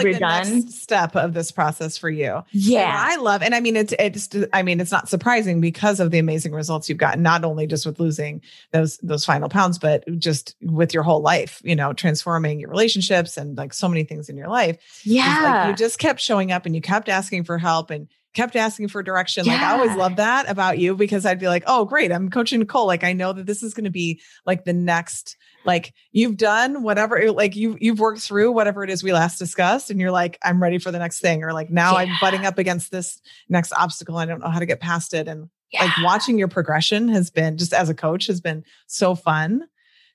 we're done. Next step of this process for you. Yeah. And I love, and I mean, it's not surprising because of the amazing results you've gotten, not only just with losing those final pounds, but just with your whole life, you know, transforming your relationships and like so many things in your life. Yeah. Like, you just kept showing up and you kept asking for help and kept asking for direction. Yeah. Like, I always love that about you, because I'd be like, oh, great, I'm coaching Nicole. Like, I know that this is going to be like the next, like, you've done whatever, like you've worked through whatever it is we last discussed. And you're like, I'm ready for the next thing. Or like, now I'm butting up against this next obstacle. I don't know how to get past it. And like, watching your progression has been, just as a coach, has been so fun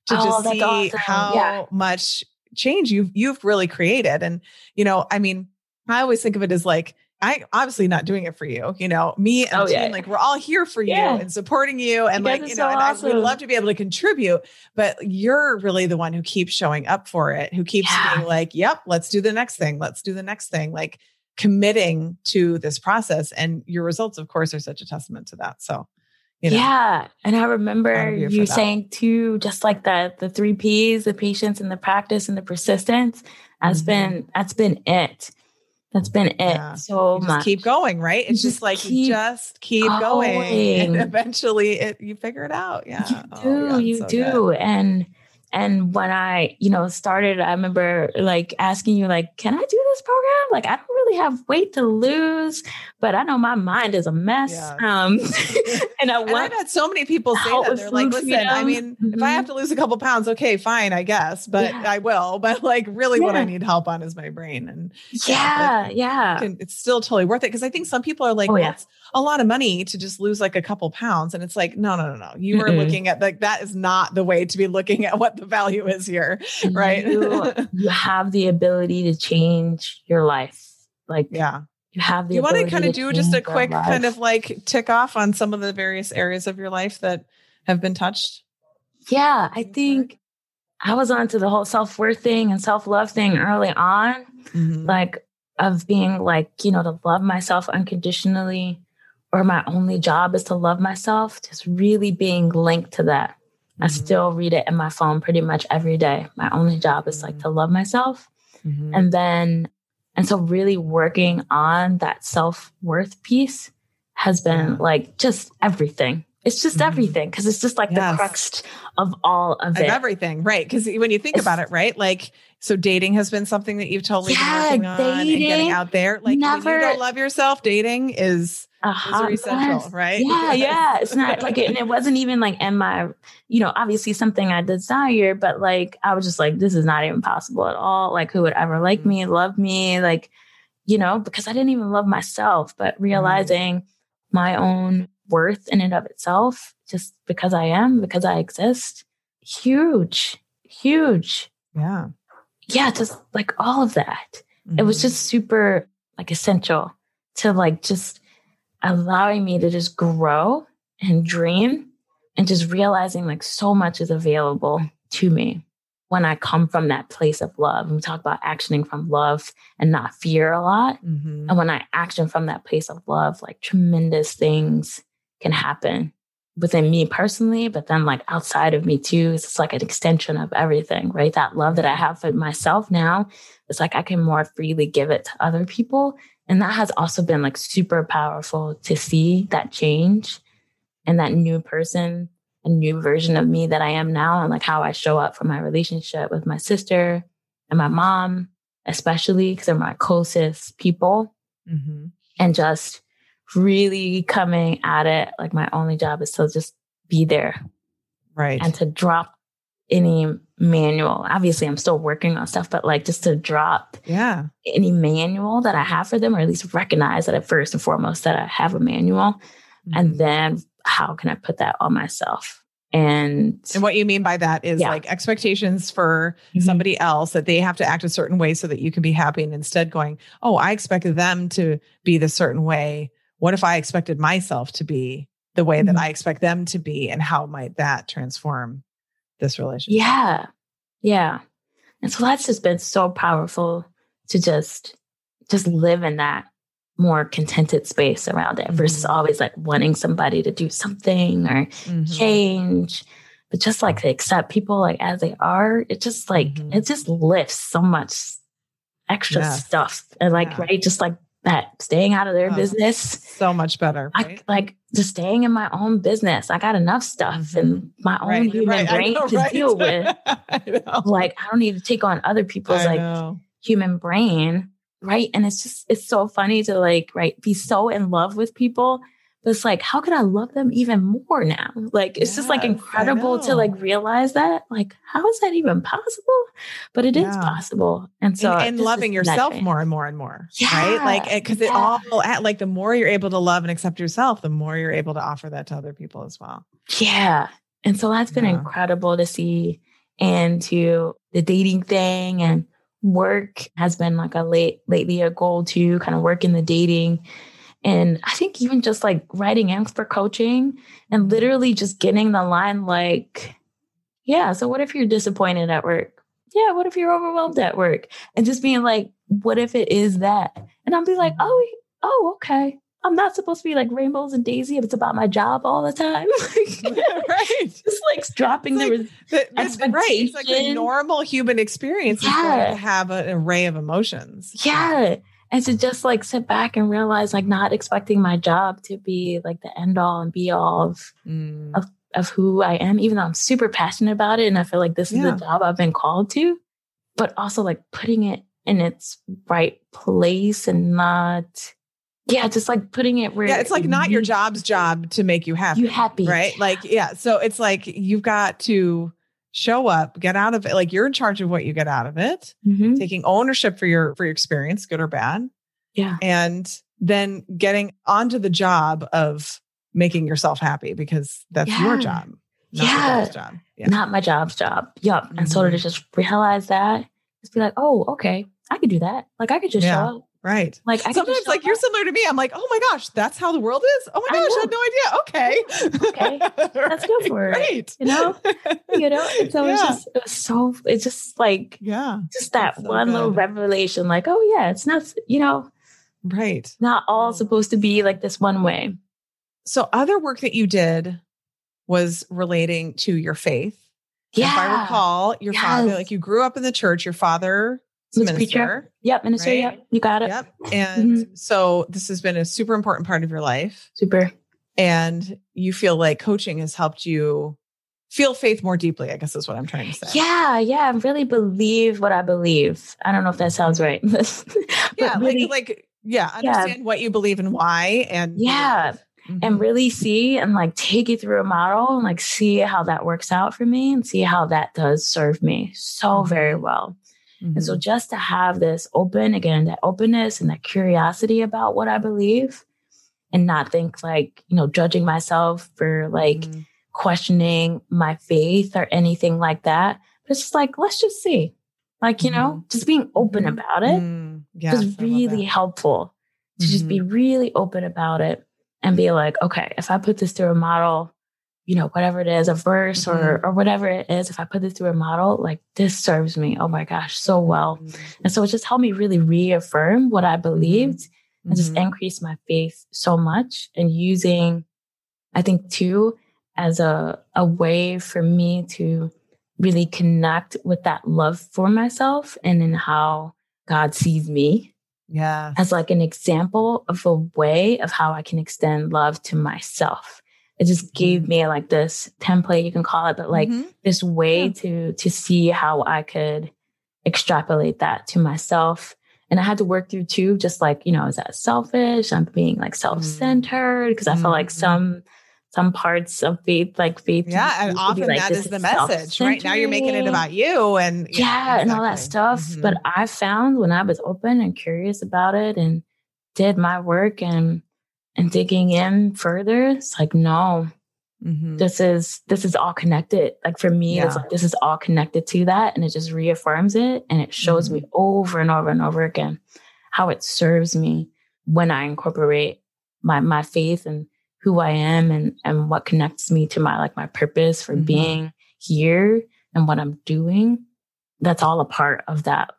to just see how much change you've really created. And, you know, I mean, I always think of it as like, I obviously not doing it for you, you know, me and Jane, like, we're all here for you and supporting you. And you like, you know, so awesome. I would love to be able to contribute, but you're really the one who keeps showing up for it, who keeps being like, yep, let's do the next thing. Let's do the next thing. Like, committing to this process, and your results, of course, are such a testament to that. So, you know, and I remember you saying too, just like the 3 Ps, the patience and the practice and the persistence has been, that's been it. Yeah. So you just much. Keep going, right? It's just like, you just keep going. And eventually you figure it out. Yeah. You do. And when I, you know, started, I remember like asking you, like, can I do this program? Like, I don't really have weight to lose, but I know my mind is a mess. Yeah. And I've had so many people say that. They're like, listen, freedom. I mean, if I have to lose a couple pounds, okay, fine, I guess, but I will. But like, really what I need help on is my brain. And it's still totally worth it. Cause I think some people are like, that's a lot of money to just lose like a couple pounds. And it's like, no. You are looking at like, that is not the way to be looking at what the value is here, right? You have the ability to change your life. Like, you have the ability. You want to kind of do just a quick kind of like tick off on some of the various areas of your life that have been touched? Yeah. I think I was onto the whole self-worth thing and self-love thing early on, like, of being like, you know, to love myself unconditionally, or my only job is to love myself, just really being linked to that. I still read it in my phone pretty much every day. My only job is like to love myself. And so really working on that self-worth piece has been like just everything. It's just everything. Cause it's just like the crux of all of it. Of everything. Right. Cause when you think about it, right. Like, so dating has been something that you've totally been working on and getting out there. Like, when you don't love yourself, dating is essential, right? Yeah. Yeah. It's not like, and it wasn't even like, am I, you know, obviously something I desire, but like, I was just like, this is not even possible at all. Like, who would ever like me, love me? Like, you know, because I didn't even love myself, but realizing my own worth in and of itself, just because I am, because I exist. Huge. Yeah. Yeah. Just like all of that. It was just super like essential to like, just allowing me to just grow and dream and just realizing like so much is available to me when I come from that place of love. And we talk about actioning from love and not fear a lot. And when I action from that place of love, like tremendous things can happen within me personally, but then like outside of me too. It's like an extension of everything, right? That love that I have for myself now, it's like I can more freely give it to other people. And that has also been like super powerful to see that change and that new person, a new version of me that I am now, and like how I show up for my relationship with my sister and my mom, especially because they're my closest people. And just really coming at it like my only job is to just be there. Right. And to drop any manual. Obviously, I'm still working on stuff, but like just to drop any manual that I have for them, or at least recognize that at first and foremost that I have a manual. Mm-hmm. And then how can I put that on myself? And what you mean by that is like expectations for somebody else that they have to act a certain way so that you can be happy, and instead going, oh, I expected them to be the certain way. What if I expected myself to be the way that I expect them to be? And how might that transform this relationship? Yeah. Yeah. And so that's just been so powerful to just live in that more contented space around it versus always like wanting somebody to do something or change, but just like to accept people like as they are. It just like, it just lifts so much extra stuff. And like, right. Just like that, staying out of their business. So much better. Right? I like just staying in my own business. I got enough stuff and my own human brain to deal with. I like, I don't need to take on other people's human brain. Right. And it's just, it's so funny to like, be so in love with people. But it's like, how could I love them even more now? Like, it's just like incredible to like realize that, like, how is that even possible? But it is possible. And so, and loving yourself more and more and more, right? Like, cause it all, like the more you're able to love and accept yourself, the more you're able to offer that to other people as well. Yeah. And so that's been incredible to see. And to the dating thing and work has been like a lately a goal to kind of work in the dating. And I think even just like writing in for coaching and literally just getting the line like, yeah, so what if you're disappointed at work? Yeah. What if you're overwhelmed at work? And just being like, what if it is that? And I'll be like, oh, okay. I'm not supposed to be like rainbows and daisy if it's about my job all the time. Just like dropping the expectation. Right. It's like a normal human experience to have an array of emotions. Yeah. And to just like sit back and realize like not expecting my job to be like the end all and be all of who I am, even though I'm super passionate about it. And I feel like this is the job I've been called to, but also like putting it in its right place and not... Yeah, just like putting it where... Yeah, it's like not your job's job to make you happy. You happy. Right? Like, yeah. So it's like, you've got to show up, get out of it. Like you're in charge of what you get out of it, taking ownership for your experience, good or bad. Yeah. And then getting onto the job of making yourself happy, because that's your job. Not your job's job. Yeah. Not my job's job. Yup. Mm-hmm. And so to just realize that, just be like, oh, okay, I could do that. Like I could just show up. Right. Like I sometimes like you're similar to me. I'm like, oh my gosh, that's how the world is. Oh my gosh, I had no idea. Okay. Okay. Let's go for it. You know, and so it's just that so one good little revelation, like, oh yeah, it's not, you know, right. Not all supposed to be like this one way. So other work that you did was relating to your faith. Yeah. If I recall, your father, like you grew up in the church, your father minister. Yep. Minister. Right? Yep. You got it. Yep. And so this has been a super important part of your life. Super. And you feel like coaching has helped you feel faith more deeply, I guess is what I'm trying to say. Yeah. Yeah. I really believe what I believe. I don't know if that sounds right. Yeah. Really, like, understand what you believe and why. And and really see and like take it through a model and like see how that works out for me and see how that does serve me so very well. And so just to have this that openness and that curiosity about what I believe and not think like, you know, judging myself for like questioning my faith or anything like that. But it's just like, let's just see, like, you know, just being open about it was really helpful to just be really open about it and be like, okay, if I put this through a model, you know, whatever it is, a verse or whatever it is, if I put this through a model, like this serves me, oh my gosh, so well. And so it just helped me really reaffirm what I believed and just increase my faith so much. And using, I think too, as a way for me to really connect with that love for myself and in how God sees me. Yeah. As like an example of a way of how I can extend love to myself. It just gave me like this template, you can call it, but like this way to see how I could extrapolate that to myself. And I had to work through too, just like, you know, is that selfish? I'm being like self-centered because I feel like some some parts of faith, like faith. Yeah. And often like, that is the message. Right now you're making it about you and exactly. and all that stuff. Mm-hmm. But I found when I was open and curious about it and did my work and digging in further, it's like, no, mm-hmm. this is all connected. Like for me, yeah. it's like, this is all connected to that. And it just reaffirms it. And it shows mm-hmm. me over and over and over again, how it serves me when I incorporate my faith and who I am and what connects me to my purpose for mm-hmm. being here and what I'm doing. That's all a part of that.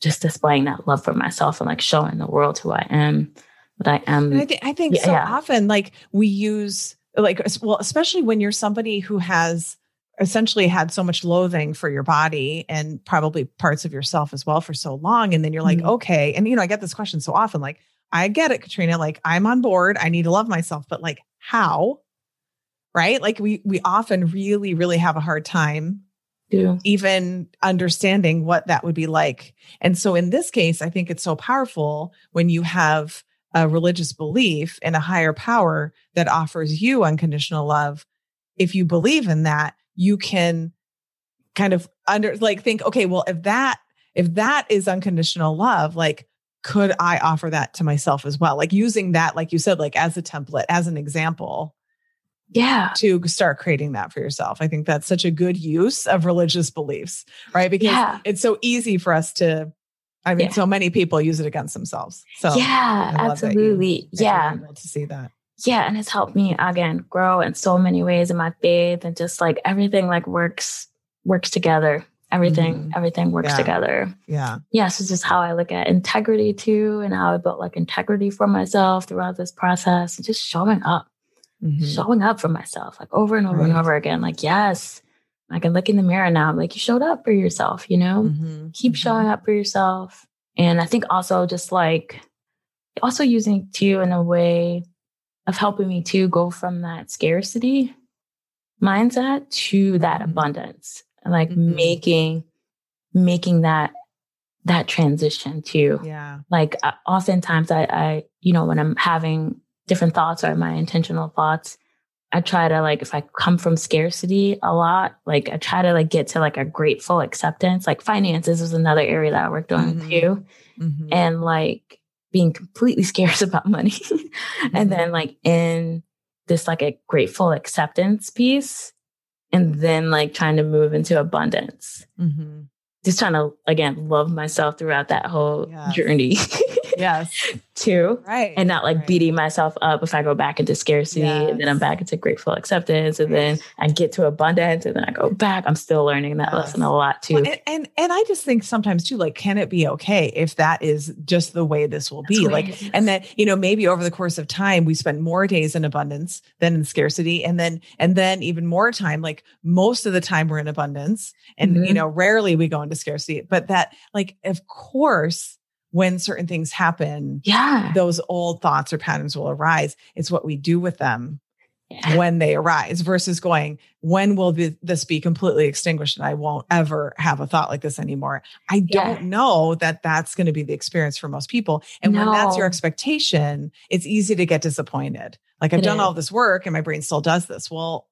Just displaying that love for myself and like showing the world who I am, that I am. And I think often like we use especially when you're somebody who has essentially had so much loathing for your body and probably parts of yourself as well for so long. And then you're like, mm-hmm. okay. And, I get this question so often, like, I get it, Katrina, like I'm on board. I need to love myself, but like how, right? Like we often really, really have a hard time even understanding what that would be like. And so in this case, I think it's so powerful when you have a religious belief in a higher power that offers you unconditional love. If you believe in that, you can kind of think, okay, well, if that is unconditional love, like, could I offer that to myself as well? Like using that, like you said, like as a template, as an example, to start creating that for yourself. I think that's such a good use of religious beliefs, right? Because it's so easy for us to, so many people use it against themselves. So yeah, absolutely. You're able to see that. Yeah. And it's helped me again, grow in so many ways in my faith and just like everything like works together. Everything works together. Yeah. Yeah. So it's just how I look at integrity too, and how I built like integrity for myself throughout this process and just showing up for myself, like over and over and over again. Like, yes, I can look in the mirror now. I'm like, you showed up for yourself, keep showing up for yourself. And I think also just like also using too in a way of helping me to go from that scarcity mindset to that abundance. And like making that transition too. Yeah. Like oftentimes I, when I'm having different thoughts or my intentional thoughts, I try to like, if I come from scarcity a lot, like I try to like get to like a grateful acceptance, like finances was another area that I worked on too. Mm-hmm. And like being completely scarce about money. And then like in this, like a grateful acceptance piece, and then like trying to move into abundance, just trying to, again, love myself throughout that whole journey. Yes. Too. Right. And not like beating myself up if I go back into scarcity and then I'm back into grateful acceptance and then I get to abundance and then I go back. I'm still learning that lesson a lot too. Well, and I just think sometimes too, like, can it be okay if that is just the way this will be? Like, and that, maybe over the course of time, we spend more days in abundance than in scarcity. And then even more time, like most of the time we're in abundance and, rarely we go into scarcity, but that like, of course, when certain things happen, those old thoughts or patterns will arise. It's what we do with them when they arise versus going, when will this be completely extinguished and I won't ever have a thought like this anymore? I don't know that that's going to be the experience for most people. And when that's your expectation, it's easy to get disappointed. Like I've done all this work and my brain still does this. Well,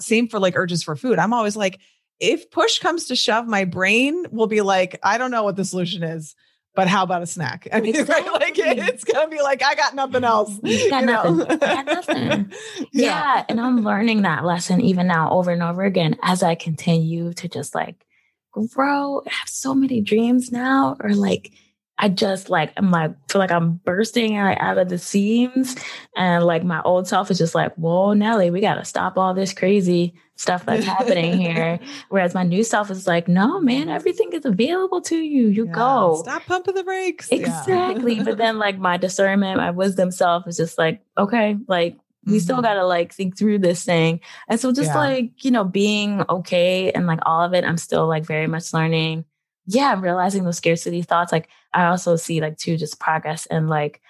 same for like urges for food. I'm always like, if push comes to shove, my brain will be like, I don't know what the solution is. But how about a snack? I mean, exactly. Right? Like it's going to be like, I got nothing else. I got nothing. Yeah. And I'm learning that lesson even now over and over again, as I continue to just like grow. I have so many dreams now, or like, I just like, I feel like I'm bursting out of the seams. And like my old self is just like, whoa, Nelly, we got to stop all this crazy stuff that's happening here. Whereas my new self is like, no, man, everything is available to you. You go. Stop pumping the brakes. Exactly. Yeah. But then like my discernment, my wisdom self is just like, okay, like we still got to like think through this thing. And so just like, being okay. And like all of it, I'm still like very much learning. Yeah, I'm realizing those scarcity thoughts. Like I also see like too, just progress and like,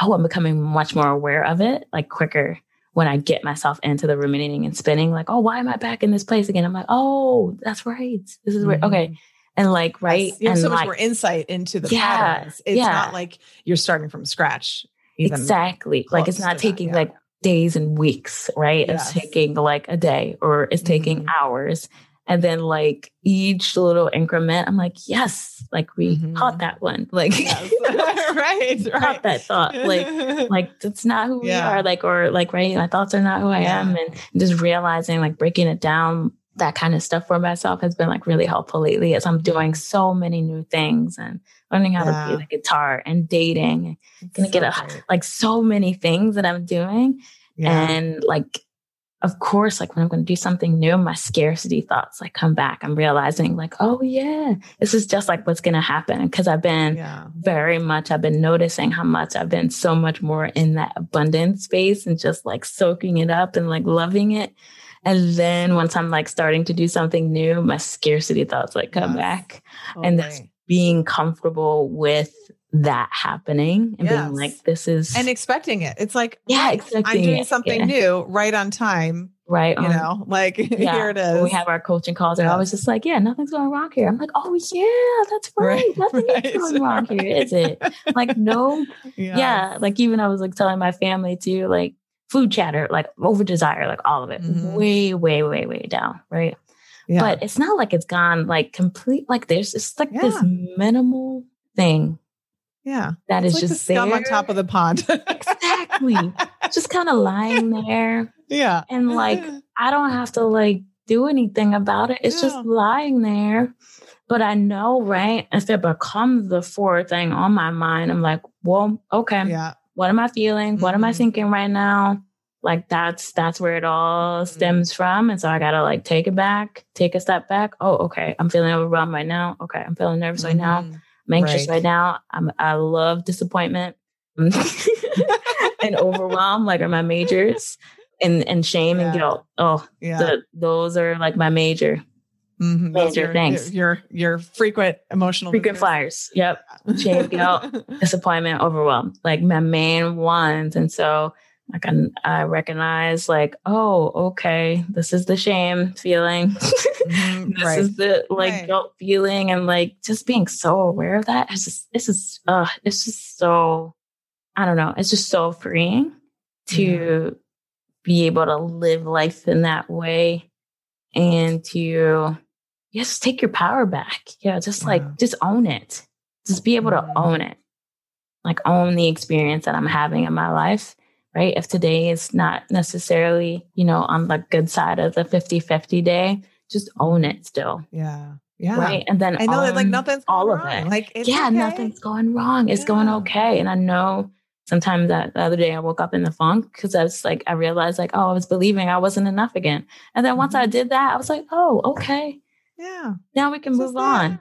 oh, I'm becoming much more aware of it, like quicker when I get myself into the ruminating and spinning, like, oh, why am I back in this place again? I'm like, oh, that's right. This is where, okay. And like, right. You have so much more insight into the patterns. It's not like you're starting from scratch. Even exactly. Like it's not taking like days and weeks, right? Yes. It's taking like a day, or it's taking hours. And then like each little increment, I'm like, yes, like we caught that one. Like, yes. right. Caught that thought. Like that's not who we are. Like, or like, right. My thoughts are not who I am. And just realizing, like, breaking it down, that kind of stuff for myself has been like really helpful lately as I'm doing so many new things and learning how to play the guitar and dating. I'm going to get like so many things that I'm doing. Yeah. And like, of course, like when I'm going to do something new, my scarcity thoughts like come back. I'm realizing like, oh yeah, this is just like what's going to happen. Because I've been I've been noticing how much I've been so much more in that abundant space and just like soaking it up and like loving it. And then once I'm like starting to do something new, my scarcity thoughts like come back. Oh, and that's being comfortable with that happening and being like, this is. And expecting it. It's like, I'm doing something new right on time. Right. You know, like here it is. When we have our coaching calls and I was just like, nothing's going wrong here. I'm like, oh yeah, that's right. Nothing is going wrong here, is it? Like, no. Like even I was like telling my family too, like, food chatter, like over desire, like all of it way down. Right. Yeah. But it's not like it's gone like complete, like there's just like this minimal thing. Yeah. That it's is like just the scum there on top of the pond. Exactly. Just kind of lying there. Yeah. And like, I don't have to like do anything about it. It's just lying there. But I know, right. If it becomes the fourth thing on my mind, I'm like, well, okay. Yeah. What am I feeling? What am I thinking right now? Like that's where it all stems from. And so I got to like take it back, take a step back. Oh, okay. I'm feeling overwhelmed right now. Okay. I'm feeling nervous right now. I'm anxious right now. I love disappointment and overwhelm, like are my majors, and shame and guilt. Oh, yeah. Those are like my major. Major things. Your frequent emotional flyers. Yep. Shame, guilt, disappointment, overwhelm. Like my main ones. And so like I recognize like, oh, okay, this is the shame feeling. This is the like guilt feeling, and like just being so aware of that. It's just so, I don't know. It's just so freeing to be able to live life in that way and to just take your power back. Yeah. Just like, just own it. Just be able to own it. Like own the experience that I'm having in my life. Right. If today is not necessarily, you know, on the good side of the 50-50 day, just own it still. Yeah. Yeah. Right. And then I know that like nothing's all of it. Like, it's nothing's going wrong. It's going okay. And I know sometimes the other day I woke up in the funk because I was like, I realized like, oh, I was believing I wasn't enough again. And then once I did that, I was like, oh, okay. Yeah. Now we can move on.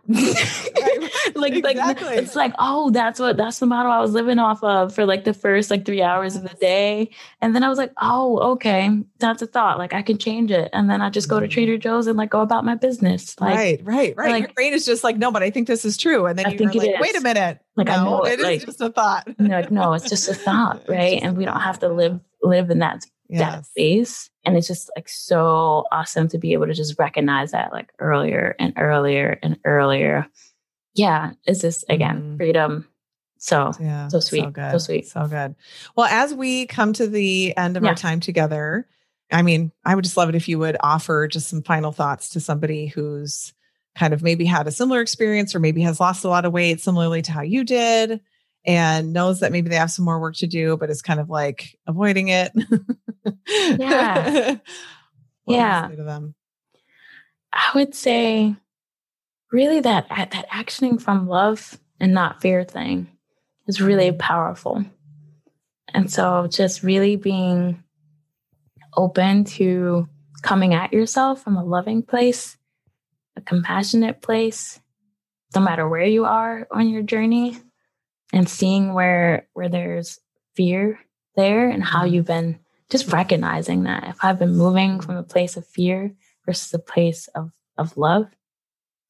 Like it's like, oh, that's the model I was living off of for like the first like 3 hours of the day. And then I was like, oh, okay. That's a thought. Like I can change it. And then I just go to Trader Joe's and like go about my business. Like, right. Like, your brain is just like, no, but I think this is true. And then you're like, wait a minute. Like no, I know it like, is just a thought. Like, no, it's just a thought. Right. And we don't have to live in that that space. And it's just like so awesome to be able to just recognize that like earlier and earlier and earlier. Yeah. It's just again, freedom. So, so sweet. So good. So sweet. So good. Well, as we come to the end of our time together, I mean, I would just love it if you would offer just some final thoughts to somebody who's kind of maybe had a similar experience or maybe has lost a lot of weight similarly to how you did, and knows that maybe they have some more work to do, but it's kind of like avoiding it. What would you say to them? I would say really that actioning from love and not fear thing is really powerful. And so just really being open to coming at yourself from a loving place, a compassionate place, no matter where you are on your journey, and seeing where there's fear there and how you've been just recognizing that. If I've been moving from a place of fear versus a place of love,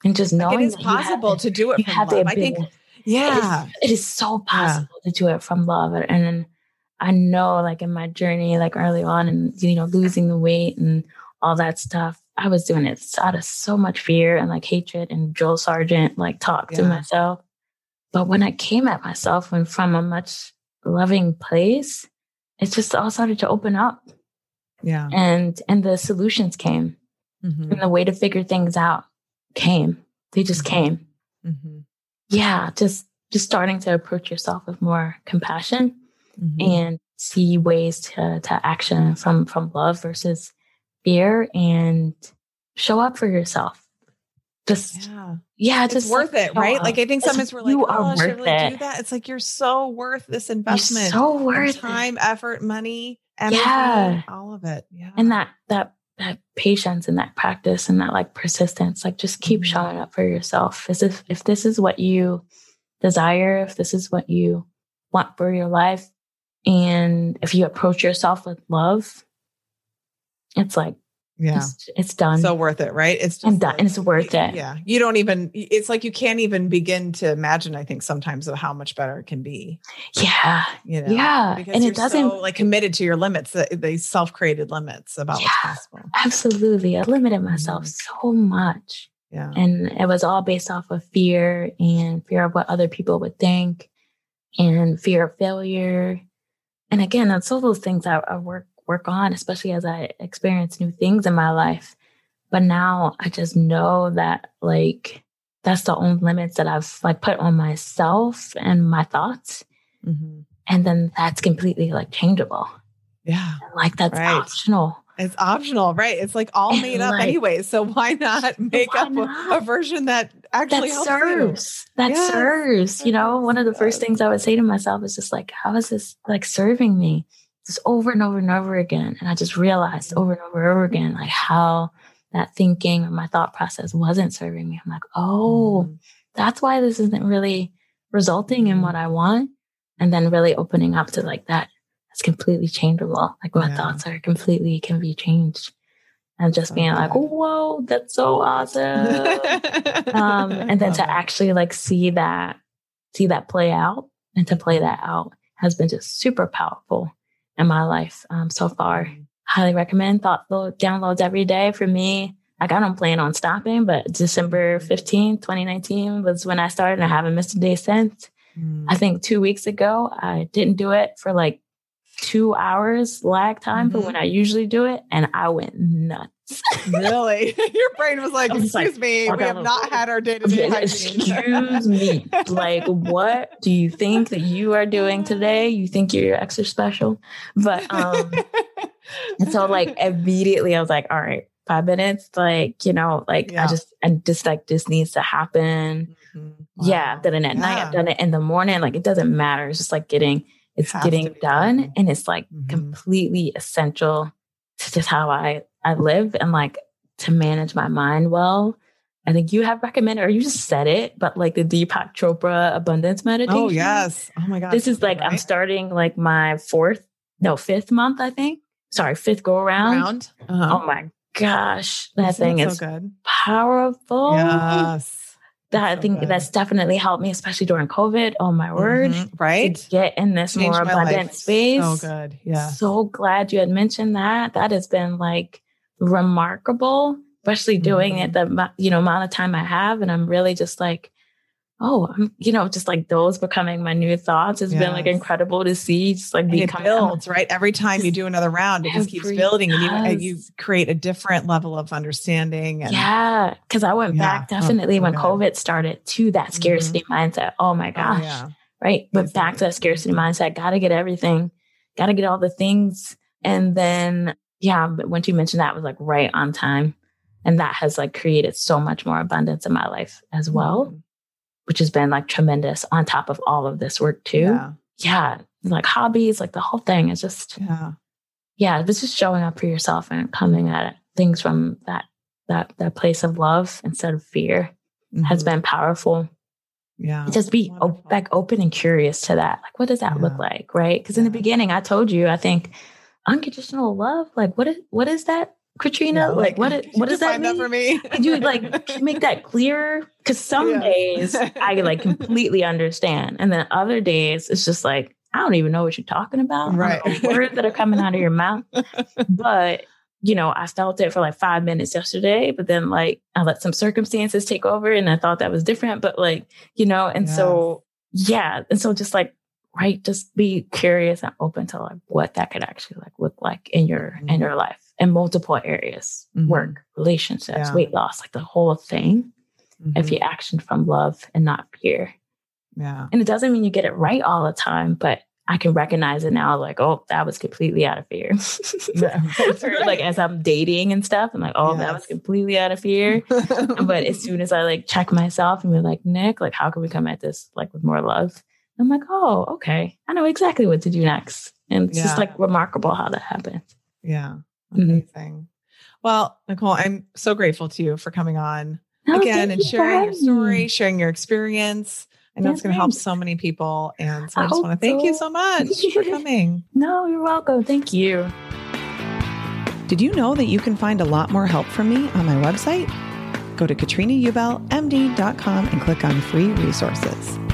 and just knowing it is possible to do it from love. I think, it is so possible to do it from love. And then I know like in my journey, like early on and, you know, losing the weight and all that stuff, I was doing it out of so much fear and like hatred and drill sergeant, like talk to myself. But when I came at myself and from a much loving place, it's just all started to open up. Yeah. And the solutions came, mm-hmm. and the way to figure things out came. They just came. Mm-hmm. Yeah. Just starting to approach yourself with more compassion, mm-hmm. and see ways to action from love versus fear, and show up for yourself. Just, yeah just worth it, right? Like, I think sometimes we're like, oh, should I really do that? It's like, you're so worth this investment. You're so worth time, effort, money, energy, all of it. Yeah. And that patience and that practice and that like persistence, like just keep showing up for yourself. As if this is what you desire, if this is what you want for your life, and if you approach yourself with love, it's like, yeah, it's done. So worth it, right? It's just I'm done. Like, it's worth it. Yeah. You don't even, it's like, you can't even begin to imagine, I think sometimes, of how much better it can be. Yeah. You know? Yeah. Because and you're it doesn't so, like, committed to your limits, the self-created limits about what's possible. Absolutely. I limited myself so much. Yeah. And it was all based off of fear, and fear of what other people would think, and fear of failure. And again, that's all those things I work on, especially as I experience new things in my life. But now I just know that, like, that's the own limits that I've like put on myself and my thoughts. Mm-hmm. And then that's completely like changeable. Yeah. And, like, that's optional. It's optional, right? It's like all made up anyway. So why not make up a version that actually helps serves you? That serves, you know, one of the first things I would say to myself is just like, how is this like serving me? Just over and over and over again. And I just realized over and over and over again, like, how that thinking or my thought process wasn't serving me. I'm like, oh, that's why this isn't really resulting in what I want. And then really opening up to like that's completely changeable. Like, my thoughts are completely can be changed. And just being like, whoa, that's so awesome. And then to actually like see that play out, and to play that out has been just super powerful in my life so far. Highly recommend thoughtful downloads every day. For me, like, I don't plan on stopping, but December 15, 2019 was when I started, and I haven't missed a day since. I think 2 weeks ago, I didn't do it for like 2 hours lag time for when I usually do it, and I went nuts. Really? Your brain was like, excuse me, we have not had our day-to-day hygiene. Excuse me. Like, what do you think that you are doing today? You think you're extra special? But, and so like immediately I was like, all right, 5 minutes. Like, you know, like I just like, this needs to happen. Mm-hmm. Wow. Yeah. I've done it at night. I've done it in the morning. Like, it doesn't matter. It's just like getting done. And it's like completely essential to just how I live, and like to manage my mind well. I think you have recommended, or you just said it, but like the Deepak Chopra abundance meditation. Oh yes. Oh my God. This is like, I'm starting like my fifth month, I think. Sorry, fifth go around. Oh my gosh. That thing is so good. Powerful. Yes. That thing that's definitely helped me, especially during COVID. Oh my word. Mm-hmm. Right. To get in this Changed more abundant space. So good. Yeah. So glad you had mentioned that. That has been like remarkable, especially doing it the amount of time I have. And I'm really just like, oh, I'm, just like those becoming my new thoughts. It's been like incredible to see. Just like it builds, right? Every time you do another round, it just keeps building, and you create a different level of understanding. And because I went back definitely when COVID started to that scarcity mindset. Oh my gosh. Oh, yeah. Right. But back to that scarcity mindset, got to get all the things. And then, but once you mentioned that, it was like right on time. And that has like created so much more abundance in my life as well. Mm-hmm. Which has been like tremendous on top of all of this work too. Yeah. Like hobbies, like the whole thing is just, this is showing up for yourself and coming at it. Things from that place of love instead of fear has been powerful. Yeah. Just be like open and curious to that. Like, what does that look like? Right. Cause in the beginning I told you, I think unconditional love, like what is that? Katrina, like what does that mean? For me? Could you like make that clearer? Because some days I like completely understand, and then other days it's just like I don't even know what you're talking about. Right, words that are coming out of your mouth. But I felt it for like 5 minutes yesterday, but then like I let some circumstances take over, and I thought that was different. But like and so just like right? Just be curious and open to like what that could actually like look like in your mm-hmm. in your life in multiple areas, mm-hmm. work, relationships, yeah. weight loss, like the whole thing. Mm-hmm. If you action from love and not fear. Yeah. And it doesn't mean you get it right all the time, but I can recognize it now. Like, oh, that was completely out of fear. Yeah, right. Like as I'm dating and stuff, I'm like, oh, yes. that was completely out of fear. But as soon as I like check myself and be like, Nick, like, how can we come at this? Like with more love. I'm like, oh, okay. I know exactly what to do next. And it's yeah. just like remarkable how that happens. Yeah. Amazing. Mm-hmm. Well, Nicole, I'm so grateful to you for coming on again and sharing your story, sharing your experience. I know it's going to help so many people. And so I just want to thank you so much for coming. No, you're welcome. Thank you. Did you know that you can find a lot more help from me on my website? Go to KatrinaUbellMD.com and click on free resources.